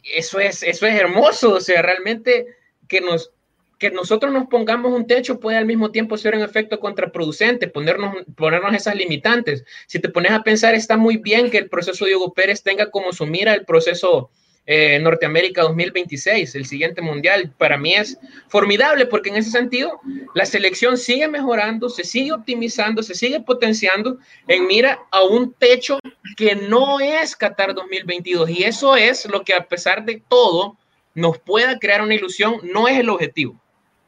eso es, eso es hermoso. O sea, realmente que nos, que nosotros nos pongamos un techo puede al mismo tiempo ser un efecto contraproducente, ponernos, ponernos esas limitantes. Si te pones a pensar, está muy bien que el proceso de Hugo Pérez tenga como su mira el proceso eh, Norteamérica dos mil veintiséis, el siguiente mundial. Para mí es formidable porque en ese sentido la selección sigue mejorando, se sigue optimizando, se sigue potenciando en mira a un techo que no es Qatar dos mil veintidós, y eso es lo que a pesar de todo nos pueda crear una ilusión. No es el objetivo.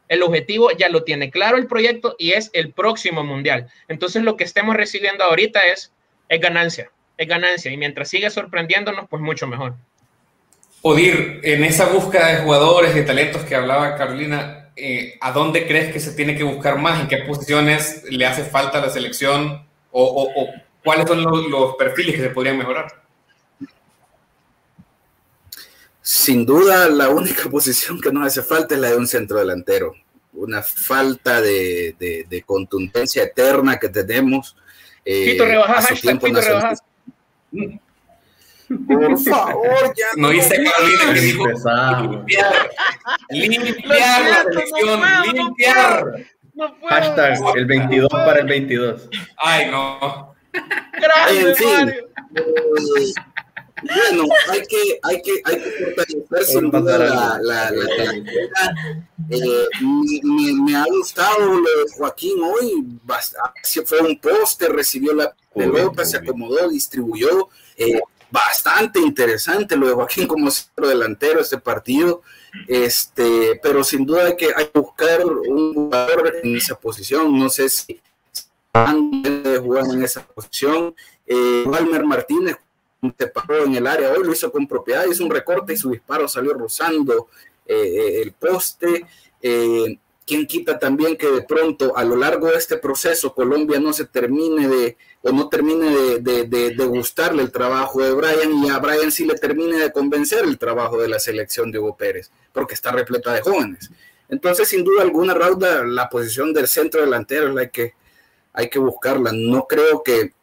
El objetivo ya lo tiene claro el proyecto y es el próximo mundial. Entonces lo que estemos recibiendo ahorita es, es ganancia, es ganancia. Y mientras siga sorprendiéndonos, pues mucho mejor. Odir, en esa búsqueda de jugadores, de talentos que hablaba Carolina, eh, ¿a dónde crees que se tiene que buscar más? ¿En qué posiciones le hace falta a la selección? ¿O, o, o cuáles son los, los perfiles que se podrían mejorar? Sin duda, la única posición que nos hace falta es la de un centrodelantero. Una falta de, de, de contundencia eterna que tenemos. Eh, Pito, rebaja, hashtag, Pito, rebaja. Por favor, ya. No dice Carolina que dijo limpiar. Limpiar la selección, limpiar. No puedo. Hashtag el veintidós para el veintidós. Ay, no. Gracias, Mario. Bueno, hay que, hay que, hay que fortalecer sin duda la, la, la, la, la eh, me, me, me ha gustado lo de Joaquín hoy. Bastante, fue un poste, recibió la pelota, se acomodó, distribuyó. Eh, bastante interesante lo de Joaquín como centro delantero este partido. Este, pero sin duda hay que, hay que buscar un jugador en esa posición. No sé si han de jugar en esa posición. Eh, Walmer Martínez se paró en el área hoy, lo hizo con propiedad, hizo un recorte y su disparo salió rozando eh, el poste. Eh, ¿Quién quita también que de pronto a lo largo de este proceso Colombia no se termine de o no termine de, de, de, de gustarle el trabajo de Brian, y a Brian sí le termine de convencer el trabajo de la selección de Hugo Pérez, porque está repleta de jóvenes? Entonces, sin duda alguna, Rauda, la posición del centro delantero es la que hay que buscarla. No creo que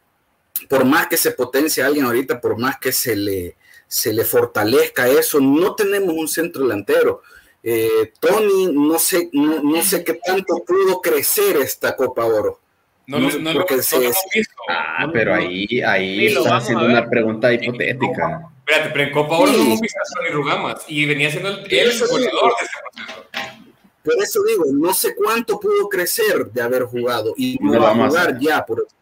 por más que se potencie a alguien ahorita, por más que se le, se le fortalezca eso, no tenemos un centro delantero. Eh, Tony, no sé, no, no sé qué tanto pudo crecer esta Copa Oro. No, no, no, porque no, se, no lo hemos visto. Ah, no, pero no, ahí, ahí está haciendo una pregunta hipotética. No, espérate, pero en Copa Oro sí. No hemos visto a Tony Rugamas y venía siendo el, el goleador de ese proceso. Por eso digo, no sé cuánto pudo crecer de haber jugado y no, no va a jugar ya por eso.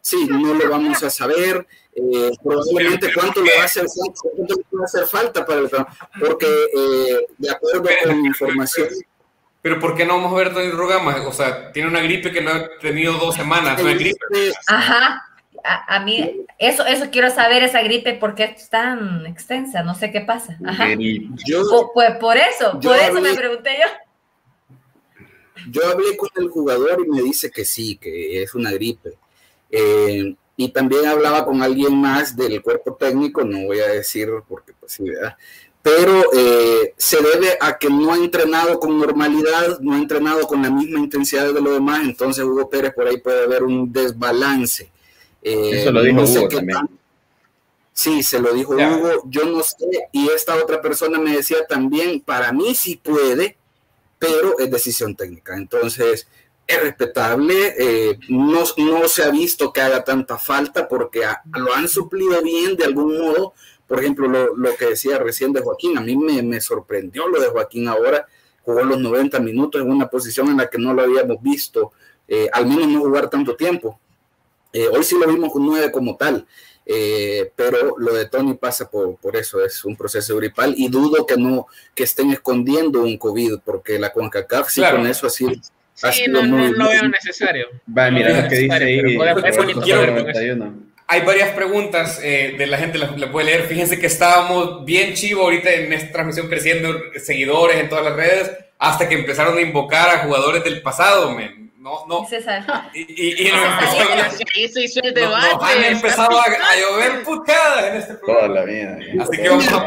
Sí, no lo vamos a saber, eh, probablemente cuánto le va a hacer falta, cuánto le va a hacer falta para el trabajo, porque eh, de acuerdo pero, con la información... Pero, pero, pero ¿por qué no vamos a ver Tony Rugamas? O sea, tiene una gripe que no ha tenido dos semanas, una gripe. Ajá, a, a mí, eso, eso quiero saber, esa gripe, ¿por qué es tan extensa? No sé qué pasa. Ajá. Yo, o, pues por eso, por eso hablé, me pregunté yo. Yo hablé con el jugador y me dice que sí, que es una gripe. Eh, y también hablaba con alguien más del cuerpo técnico, no voy a decir porque pues sí, ¿verdad? Pero eh, se debe a que no ha entrenado con normalidad, no ha entrenado con la misma intensidad de lo demás, entonces Hugo Pérez por ahí puede haber un desbalance. Eh, Eso lo dijo no sé Hugo también. Tan... Sí, se lo dijo ya. Hugo, yo no sé, y esta otra persona me decía también, para mí sí puede, pero es decisión técnica, entonces... Es respetable, eh, no, no se ha visto que haga tanta falta porque a, lo han suplido bien de algún modo, Por ejemplo, lo, lo que decía recién de Joaquín, a mí me, me sorprendió lo de Joaquín ahora. Jugó los noventa minutos en una posición en la que no lo habíamos visto, eh, al menos no jugar tanto tiempo. Eh, hoy sí lo vimos con nueve como tal, eh, pero lo de Tony pasa por, por eso, es un proceso gripal, y dudo que no que estén escondiendo un COVID, porque la CONCACAF sí, claro, con eso ha sido... Sí, ha sido no, muy, no lo veo necesario. Va, mira no lo que dice ahí. Hay varias preguntas eh, de la gente, las la puede leer. Fíjense que estábamos bien chivo ahorita en esta transmisión, creciendo seguidores en todas las redes, hasta que empezaron a invocar a jugadores del pasado, men. No, no. Y, y, y no nos han empezado a, a llover puteadas en este programa. Toda la vida. Ya. Así que vamos a...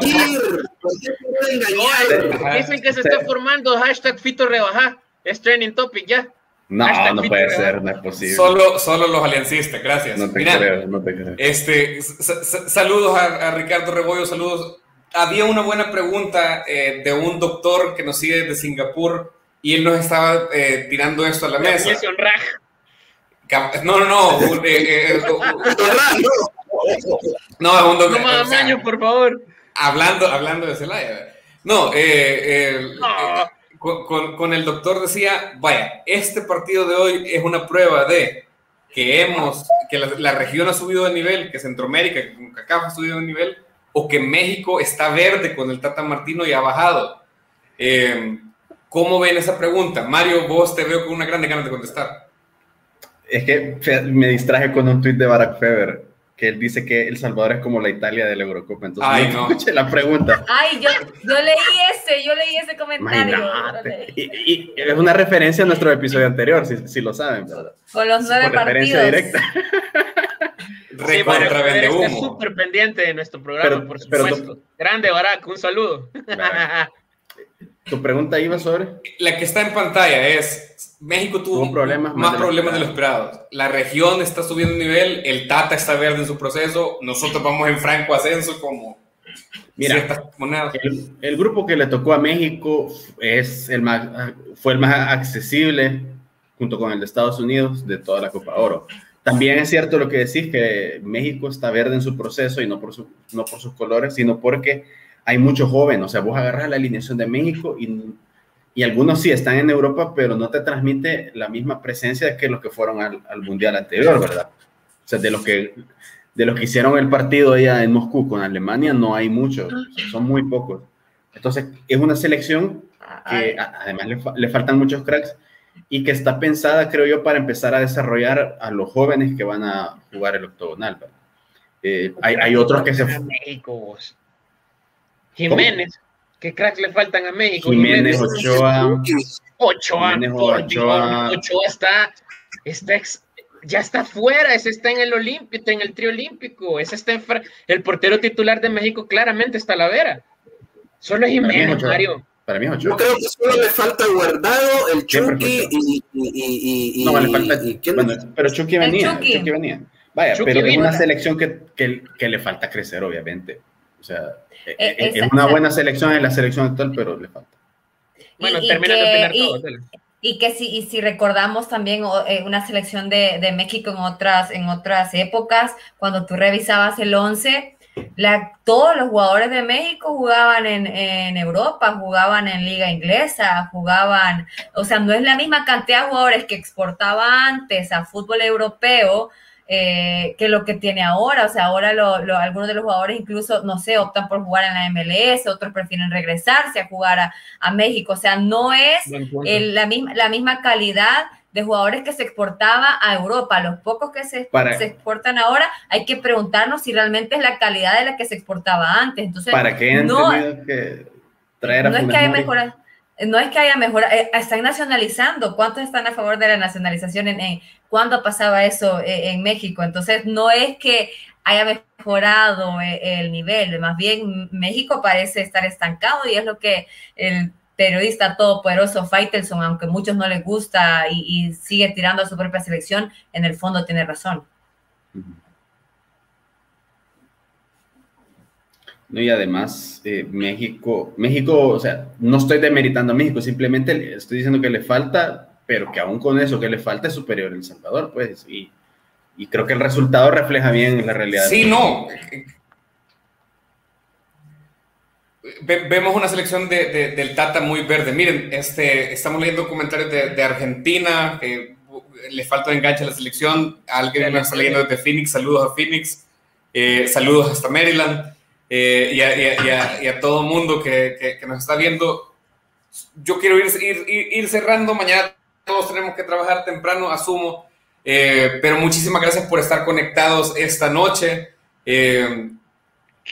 Dicen que se está formando hashtag Fito Rebajá. Es trending topic ya. No, Hashtag no puede ser, verdad. No es posible. Solo, solo los aliancistas, gracias. No te Mirá, creo, no te creo. Este, sa- sa- saludos a, a Ricardo Rebollo, saludos. Había una buena pregunta eh, de un doctor que nos sigue desde Singapur y él nos estaba eh, tirando esto a la mesa. No, no, no. eh, eh, no, es un doctor. No más de años, por favor. Hablando, hablando de Celaya. No, eh... eh no. Con, con, con el doctor decía, vaya, este partido de hoy es una prueba de que hemos, que la, la región ha subido de nivel, que Centroamérica, que CONCACAF ha subido de nivel, o que México está verde con el Tata Martino y ha bajado. Eh, ¿Cómo ven esa pregunta? Mario, vos te veo con una grande ganas de contestar. Es que me distraje con un tuit de Barack Feber, que él dice que El Salvador es como la Italia de la Eurocopa. Entonces, ay, no, no escuché la pregunta. Ay, yo, yo leí ese, yo leí ese comentario. Y, y, y es una referencia a nuestro episodio anterior, si, si lo saben. ¿Verdad? Con los nueve Por partidos. Referencia directa. Sí, Barack está súper pendiente de nuestro programa, pero, por supuesto. Tu, Grande, Barack, un saludo. Barack. ¿Tu pregunta iba sobre? La que está en pantalla es... México tuvo, tuvo problemas, más problemas de lo esperado. La región está subiendo nivel, el Tata está verde en su proceso, nosotros vamos en franco ascenso como... Mira, el, el grupo que le tocó a México es el más, fue el más accesible, junto con el de Estados Unidos, de toda la Copa Oro. También es cierto lo que decís, que México está verde en su proceso, y no por, su, no por sus colores, sino porque hay muchos jóvenes. O sea, vos agarras la alineación de México y... Y algunos sí están en Europa, pero no te transmite la misma presencia que los que fueron al, al Mundial anterior, ¿verdad? O sea, de los, que, de los que hicieron el partido allá en Moscú con Alemania, no hay muchos, son muy pocos. Entonces, es una selección que además le, le faltan muchos cracks y que está pensada, creo yo, para empezar a desarrollar a los jóvenes que van a jugar el octogonal, ¿verdad? Eh, hay, hay otros que se... México, Jiménez. ¿Cómo? ¿Qué cracks le faltan a México? Jiménez, Jiménez Ochoa. Ochoa. Jiménez, Ochoa. Ochoa está, está ex, ya está fuera. Ese está en el Olímpico, en el triolímpico. Ese está en, el portero titular de México claramente está Talavera. Solo es Jiménez, para Mario. Para mí es Ochoa. Yo creo que solo le falta Guardado, el Chucky y, y, y, y... No, le falta... Y, bueno, pero Chucky venía. Chucky. Chucky venía. Vaya, Chucky pero vino. Es una selección que, que, que le falta crecer, obviamente. O sea, es, es una buena selección en la selección actual, pero le falta. Bueno, termina de opinar todo. Dale. Y que si, y si recordamos también una selección de, de México en otras, en otras épocas, cuando tú revisabas el once, la, todos los jugadores de México jugaban en, en Europa, jugaban en Liga Inglesa, jugaban... O sea, no es la misma cantidad de jugadores que exportaba antes a fútbol europeo, Eh, que lo que tiene ahora. O sea, ahora lo, lo, algunos de los jugadores incluso, no sé, optan por jugar en la M L S, otros prefieren regresarse a jugar a, a México. O sea, no es eh, la, misma, la misma calidad de jugadores que se exportaba a Europa. Los pocos que se, se exportan ahora, hay que preguntarnos si realmente es la calidad de la que se exportaba antes. Entonces, ¿para qué han no, tenido que traer a no es que haya mejorado? No es que haya mejora, están nacionalizando. ¿Cuántos están a favor de la nacionalización? En, en ¿Cuándo pasaba eso en, en México? Entonces, no es que haya mejorado el, el nivel. Más bien, México parece estar estancado y es lo que el periodista todopoderoso Faitelson, aunque a muchos no les gusta y, y sigue tirando a su propia selección, en el fondo tiene razón. No, y además, eh, México, México, o sea, no estoy demeritando a México, simplemente estoy diciendo que le falta, pero que aún con eso que le falta es superior a El Salvador, pues, y, y creo que el resultado refleja bien la realidad. Sí, no. Vemos una selección de, de, del Tata muy verde. Miren, este, estamos leyendo comentarios de, de Argentina, eh, le falta enganche a la selección. Alguien me está leyendo desde Phoenix, saludos a Phoenix, eh, saludos hasta Maryland, eh, y, a, y, a, y, a, y a todo mundo que, que, que nos está viendo. Yo quiero ir, ir, ir cerrando, mañana todos tenemos que trabajar temprano, asumo, eh, pero muchísimas gracias por estar conectados esta noche. Eh,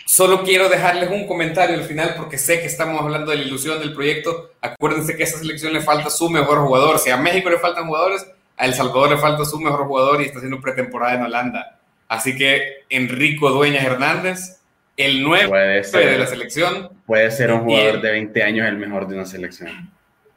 Solo quiero dejarles un comentario al final porque sé que estamos hablando de la ilusión del proyecto. Acuérdense que a esta selección le falta su mejor jugador. Si a México le faltan jugadores, a El Salvador le falta su mejor jugador y está haciendo pretemporada en Holanda. Así que Enrico Dueñas Hernández, el nueve de la selección. Puede ser un jugador el, de veinte años el mejor de una selección.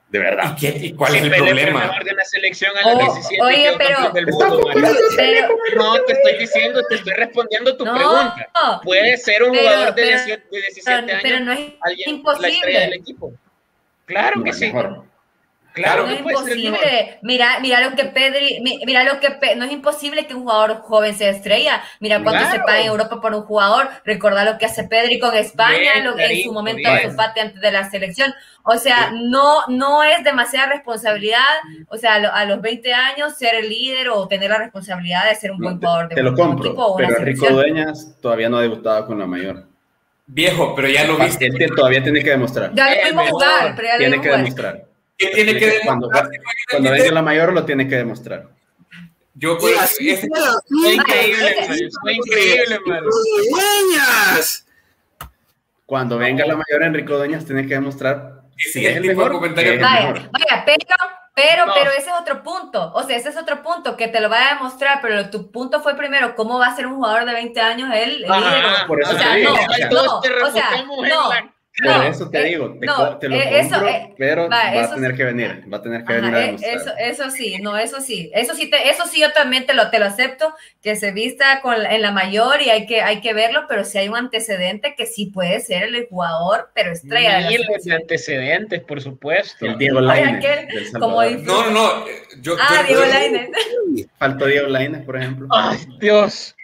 De verdad. ¿Y, qué, y cuál es el problema? El mejor de la selección a la oh, diecisiete. Oye, pero, del mundo, pero, pero... No, te estoy diciendo, te estoy respondiendo tu no, pregunta. Puede ser un pero, jugador de, pero, de diecisiete pero, años. Pero no es alguien, imposible. La estrella del equipo. Claro no, que sí. Mejor. Claro, no es imposible. Mira, mira lo que Pedri, mira lo que Pedri, no es imposible que un jugador joven sea estrella. Mira cuánto claro. se paga en Europa por un jugador. Recordar lo que hace Pedri con España, bien, lo, en bien, su momento de combate antes de la selección. O sea, bien. no no es demasiada responsabilidad, o sea, a, lo, a los veinte años ser el líder o tener la responsabilidad de ser un no, buen jugador. Te, de te lo compro, tipo, pero Enrico Dueñas todavía no ha debutado con la mayor. Viejo, pero ya lo viste. Este todavía tiene que demostrar. Ya lo vimos jugar, pero ya tiene que jugar. demostrar. Que tiene que demostrar. Cuando, cuando venga la mayor lo tiene que demostrar. Yo puedo decir. Es increíble, fue increíble, hermano. ¡Dueñas! Cuando venga la mayor, Enrico Dueñas tiene que demostrar. Si es el mejor comentario. Vaya, vaya, pero, pero, no. pero ese es otro punto. O sea, ese es otro punto que te lo va a demostrar, pero tu punto fue primero, ¿cómo va a ser un jugador de veinte años él? Ah, por eso o sea, te digo. No, no, no, o sea, no. Por no, eso te eh, digo, te, no, te lo eh, compro, eso, eh, pero va, va a tener sí. que venir, va a tener que Ajá, venir a demostrar. Eso, eso sí, no, eso sí, eso sí, te, eso sí yo también te lo, te lo acepto, que se vista con, en la mayor y hay que, hay que verlo, pero si sí hay un antecedente que sí puede ser el jugador, pero estrella. Y los antecedentes, por supuesto. El Diego Lainez. No, no, no. Yo, ah, yo, Diego Lainez. Faltó Diego Lainez, por ejemplo. Ay, Dios.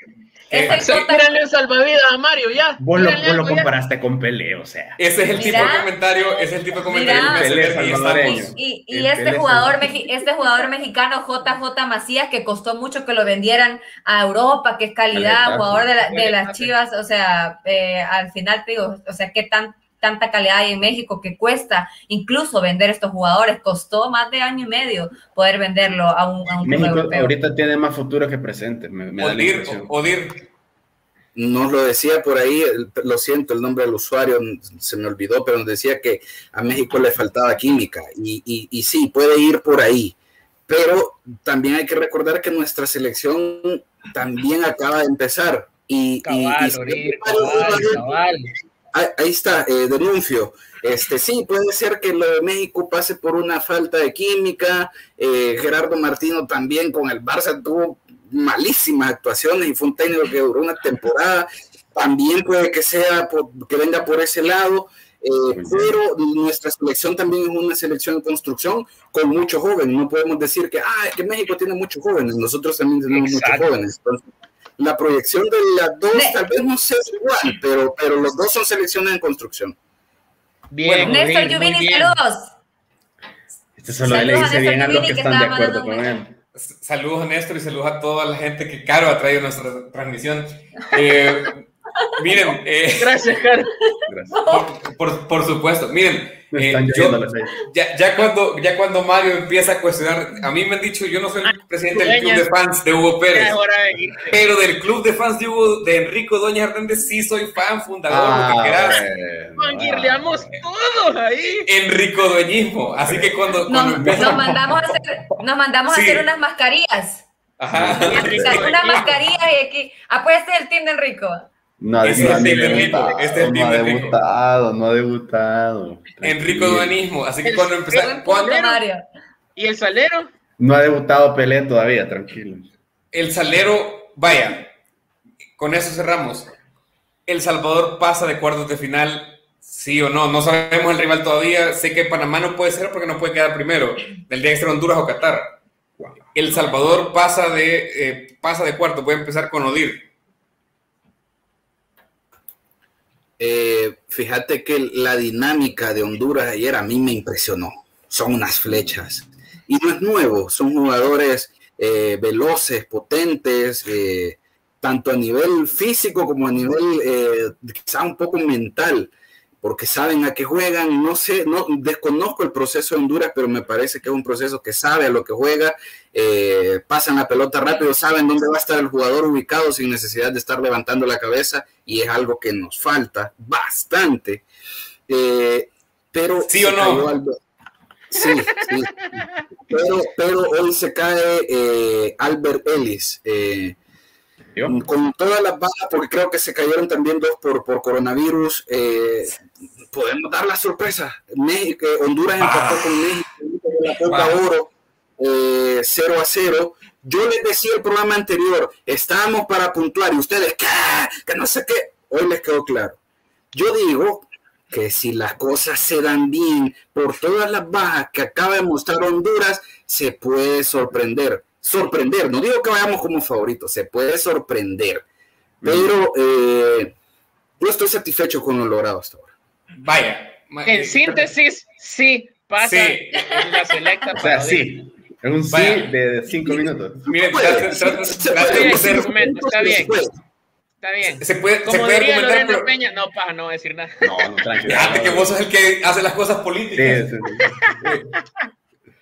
Es el tírale salvavidas a Mario, ya. Vos lo, vos lo comparaste ya. con Pelé, o sea. Ese es el mira, tipo de comentario, ese es el tipo de comentario mira, que Pelé salvadoreño. Y, y, y este Pelé jugador, Meji, este jugador mexicano J J Macías, que costó mucho que lo vendieran a Europa, que es calidad, Caleta, jugador de, la, de las Chivas, o sea, eh, al final te digo, o sea, qué tan tanta calidad hay en México que cuesta incluso vender estos jugadores, costó más de año y medio poder venderlo a un, a un México europeo. Ahorita tiene más futuro que presente, me, me Odir, da la Odir nos lo decía por ahí, lo siento, el nombre del usuario se me olvidó, pero nos decía que a México le faltaba química y, y, y sí, puede ir por ahí, pero también hay que recordar que nuestra selección también acaba de empezar y, cabal, y, y Odir, cabal, cabal. Ahí está, eh, denuncio. Este, sí, puede ser que lo de México pase por una falta de química. Eh, Gerardo Martino también con el Barça tuvo malísimas actuaciones y fue un técnico que duró una temporada. También puede que sea por, que venga por ese lado. Eh, pero nuestra selección también es una selección en construcción con muchos jóvenes. No podemos decir que, ah, es que México tiene muchos jóvenes. Nosotros también tenemos Exacto. muchos jóvenes. Entonces, la proyección de las dos ne- tal vez no sea igual, pero, pero los dos son selecciones en construcción. Bien, bueno, Néstor Yubini, saludos. Este solo le dice bien a los que, que están de acuerdo con él. Saludos a Néstor y saludos a toda la gente que Caro ha traído nuestra transmisión. Eh, miren. Eh, Gracias, Caro. Por, por, por supuesto, miren. Eh, yo, ya, ya, cuando, ya cuando Mario empieza a cuestionar, a mí me han dicho, yo no soy el presidente del club de fans de Hugo Pérez, pero del club de fans de Hugo, de Enrico Dueñas Hernández, sí soy fan, fundador, ah, lo que quieras. Manguirleamos ah, todos ahí. Enrico Dueñismo, así que cuando, cuando nos, nos mandamos a hacer, nos mandamos sí. a hacer unas mascarillas. Ajá. Unas mascarillas y aquí, ah, pues este es el team de Enrico. No ha debutado, no ha debutado, no ha debutado. Enrico Dueñismo, así que el, cuando empezar, ¿cuándo? ¿Y el Salero? No ha debutado Pelé todavía, tranquilo. El Salero, vaya, con eso cerramos. El Salvador pasa de cuartos de final, sí o no, no sabemos el rival todavía, sé que Panamá no puede ser porque no puede quedar primero, del día extra Honduras o Qatar. El Salvador pasa de, eh, pasa de cuartos, voy a empezar con Odir. Eh, fíjate que la dinámica de Honduras ayer a mí me impresionó. Son unas flechas. Y no es nuevo, son jugadores eh, veloces, potentes, eh, tanto a nivel físico como a nivel eh, quizá un poco mental, porque saben a qué juegan. No sé, no desconozco el proceso de Honduras, pero me parece que es un proceso que sabe a lo que juega, eh, pasan la pelota rápido, saben dónde va a estar el jugador ubicado sin necesidad de estar levantando la cabeza, y es algo que nos falta bastante. Eh, pero ¿sí o no? Al... Sí, sí. Pero, pero hoy se cae eh, Albert Ellis, eh, con todas las bajas, porque creo que se cayeron también dos por, por coronavirus. Eh, podemos dar la sorpresa. México, Honduras empató ah, con México en la Copa Oro eh, cero a cero. Yo les decía el programa anterior, estábamos para puntuar y ustedes, ¿qué? Que no sé qué. Hoy les quedó claro. Yo digo que si las cosas se dan bien, por todas las bajas que acaba de mostrar Honduras, se puede sorprender. sorprender, no digo que vayamos como favoritos, se puede sorprender, pero eh, yo estoy satisfecho con lo logrado hasta ahora. Vaya. En síntesis, sí, pasa. Sí. Es la selecta. O sea, sí. Es un sí de cinco minutos. Miren, está bien. Está bien. Se puede, como se puede diría Lorena pero... Peña, no, paja, no voy a decir nada. No, no, tranquilo. Fíjate que vos sos el que hace las cosas políticas. Sí, sí, sí.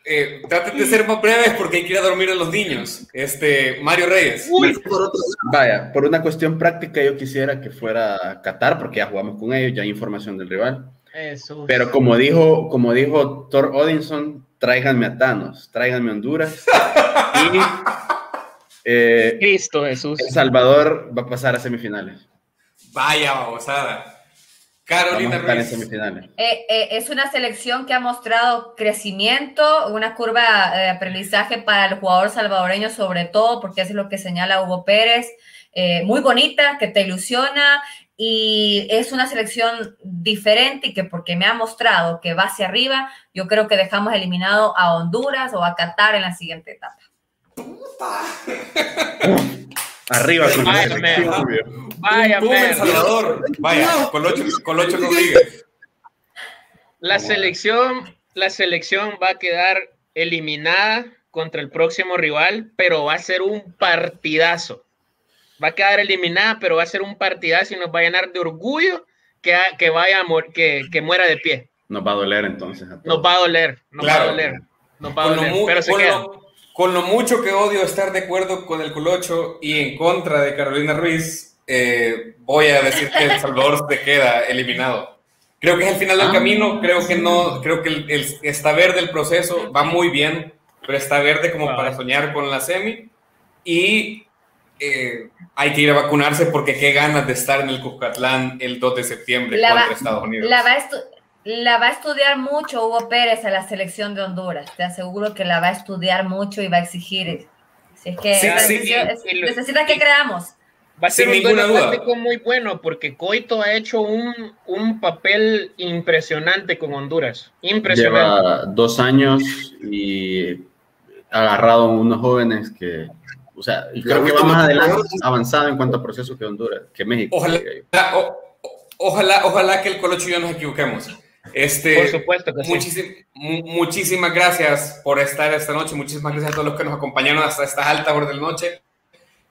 Eh, traten de ser más breves porque hay que ir a dormir a los niños. Este, Mario Reyes. Uy, por otro lado. Vaya, por una cuestión práctica yo quisiera que fuera Qatar porque ya jugamos con ellos, ya hay información del rival. Eso. Pero como dijo, como dijo Thor Odinson, tráiganme a Thanos, tráiganme a Honduras. Y eh, Cristo Jesús. El Salvador va a pasar a semifinales. Vaya babosada. Carolina Ruiz. Eh, eh, es una selección que ha mostrado crecimiento, una curva de aprendizaje para el jugador salvadoreño sobre todo, porque eso es lo que señala Hugo Pérez, eh, muy bonita, que te ilusiona, y es una selección diferente y que porque me ha mostrado que va hacia arriba, yo creo que dejamos eliminado a Honduras o a Qatar en la siguiente etapa. ¡Puta! Arriba, con vaya, vaya, vaya, Salvador. Vaya, Colocho, Colocho Rodríguez. La selección, la selección va a quedar eliminada contra el próximo rival, pero va a ser un partidazo. Va a quedar eliminada, pero va a ser un partidazo y nos va a llenar de orgullo que, que vaya a mor- que, que muera de pie. Nos va a doler entonces. A nos va a doler, nos claro. va a doler, nos va a doler, mu- pero se queda. Lo... Con lo mucho que odio estar de acuerdo con el Colocho y en contra de Carolina Ruiz, eh, voy a decir que El Salvador se queda eliminado. Creo que es el final del ah, camino, creo que no, creo que el, el, está verde el proceso, va muy bien, pero está verde como wow. para soñar con la semi, y eh, hay que ir a vacunarse porque qué ganas de estar en el Cuscatlán el dos de septiembre la contra va, Estados Unidos. La va estu- La va a estudiar mucho Hugo Pérez a la selección de Honduras. Te aseguro que la va a estudiar mucho y va a exigir. Si es que sí, sí, es, sí, necesita sí, que creamos. Va a ser un duelo muy bueno porque Coito ha hecho un, un papel impresionante con Honduras. Impresionante. Lleva dos años y ha agarrado a unos jóvenes que... O sea, y creo que va más adelante avanzado en cuanto a procesos que Honduras, que México. Ojalá, o, ojalá, ojalá que el Colocho y yo nos equivoquemos. Este, por supuesto que sí. muchísim, mu- muchísimas gracias por estar esta noche, muchísimas gracias a todos los que nos acompañaron hasta esta alta hora de la noche.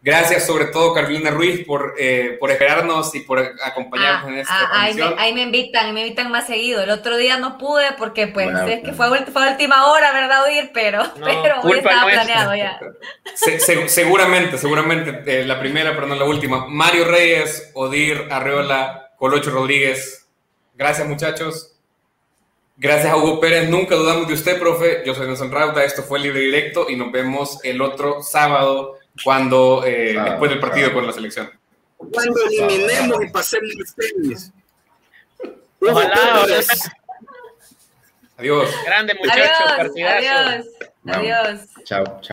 Gracias sobre todo Carolina Ruiz por, eh, por esperarnos y por acompañarnos ah, en esta ah, ahí, me, ahí me invitan, me invitan más seguido. El otro día no pude porque pues bueno, es que fue, fue última hora, ¿verdad? Odir, pero, no, pero hoy estaba planeado ya. Se, se, seguramente, seguramente eh, la primera, pero no la última. Mario Reyes, Odir Arriola, Colocho Rodríguez. Gracias muchachos. Gracias a Hugo Pérez, nunca dudamos de usted, profe. Yo soy Nelson Rauda, esto fue Libre Directo y nos vemos el otro sábado cuando, eh, ah, después del partido ah, con la selección. Cuando eliminemos y pasemos los tenis. Ojalá. Adiós. Grande muchachos. Adiós, adiós. Adiós. Chao, chao.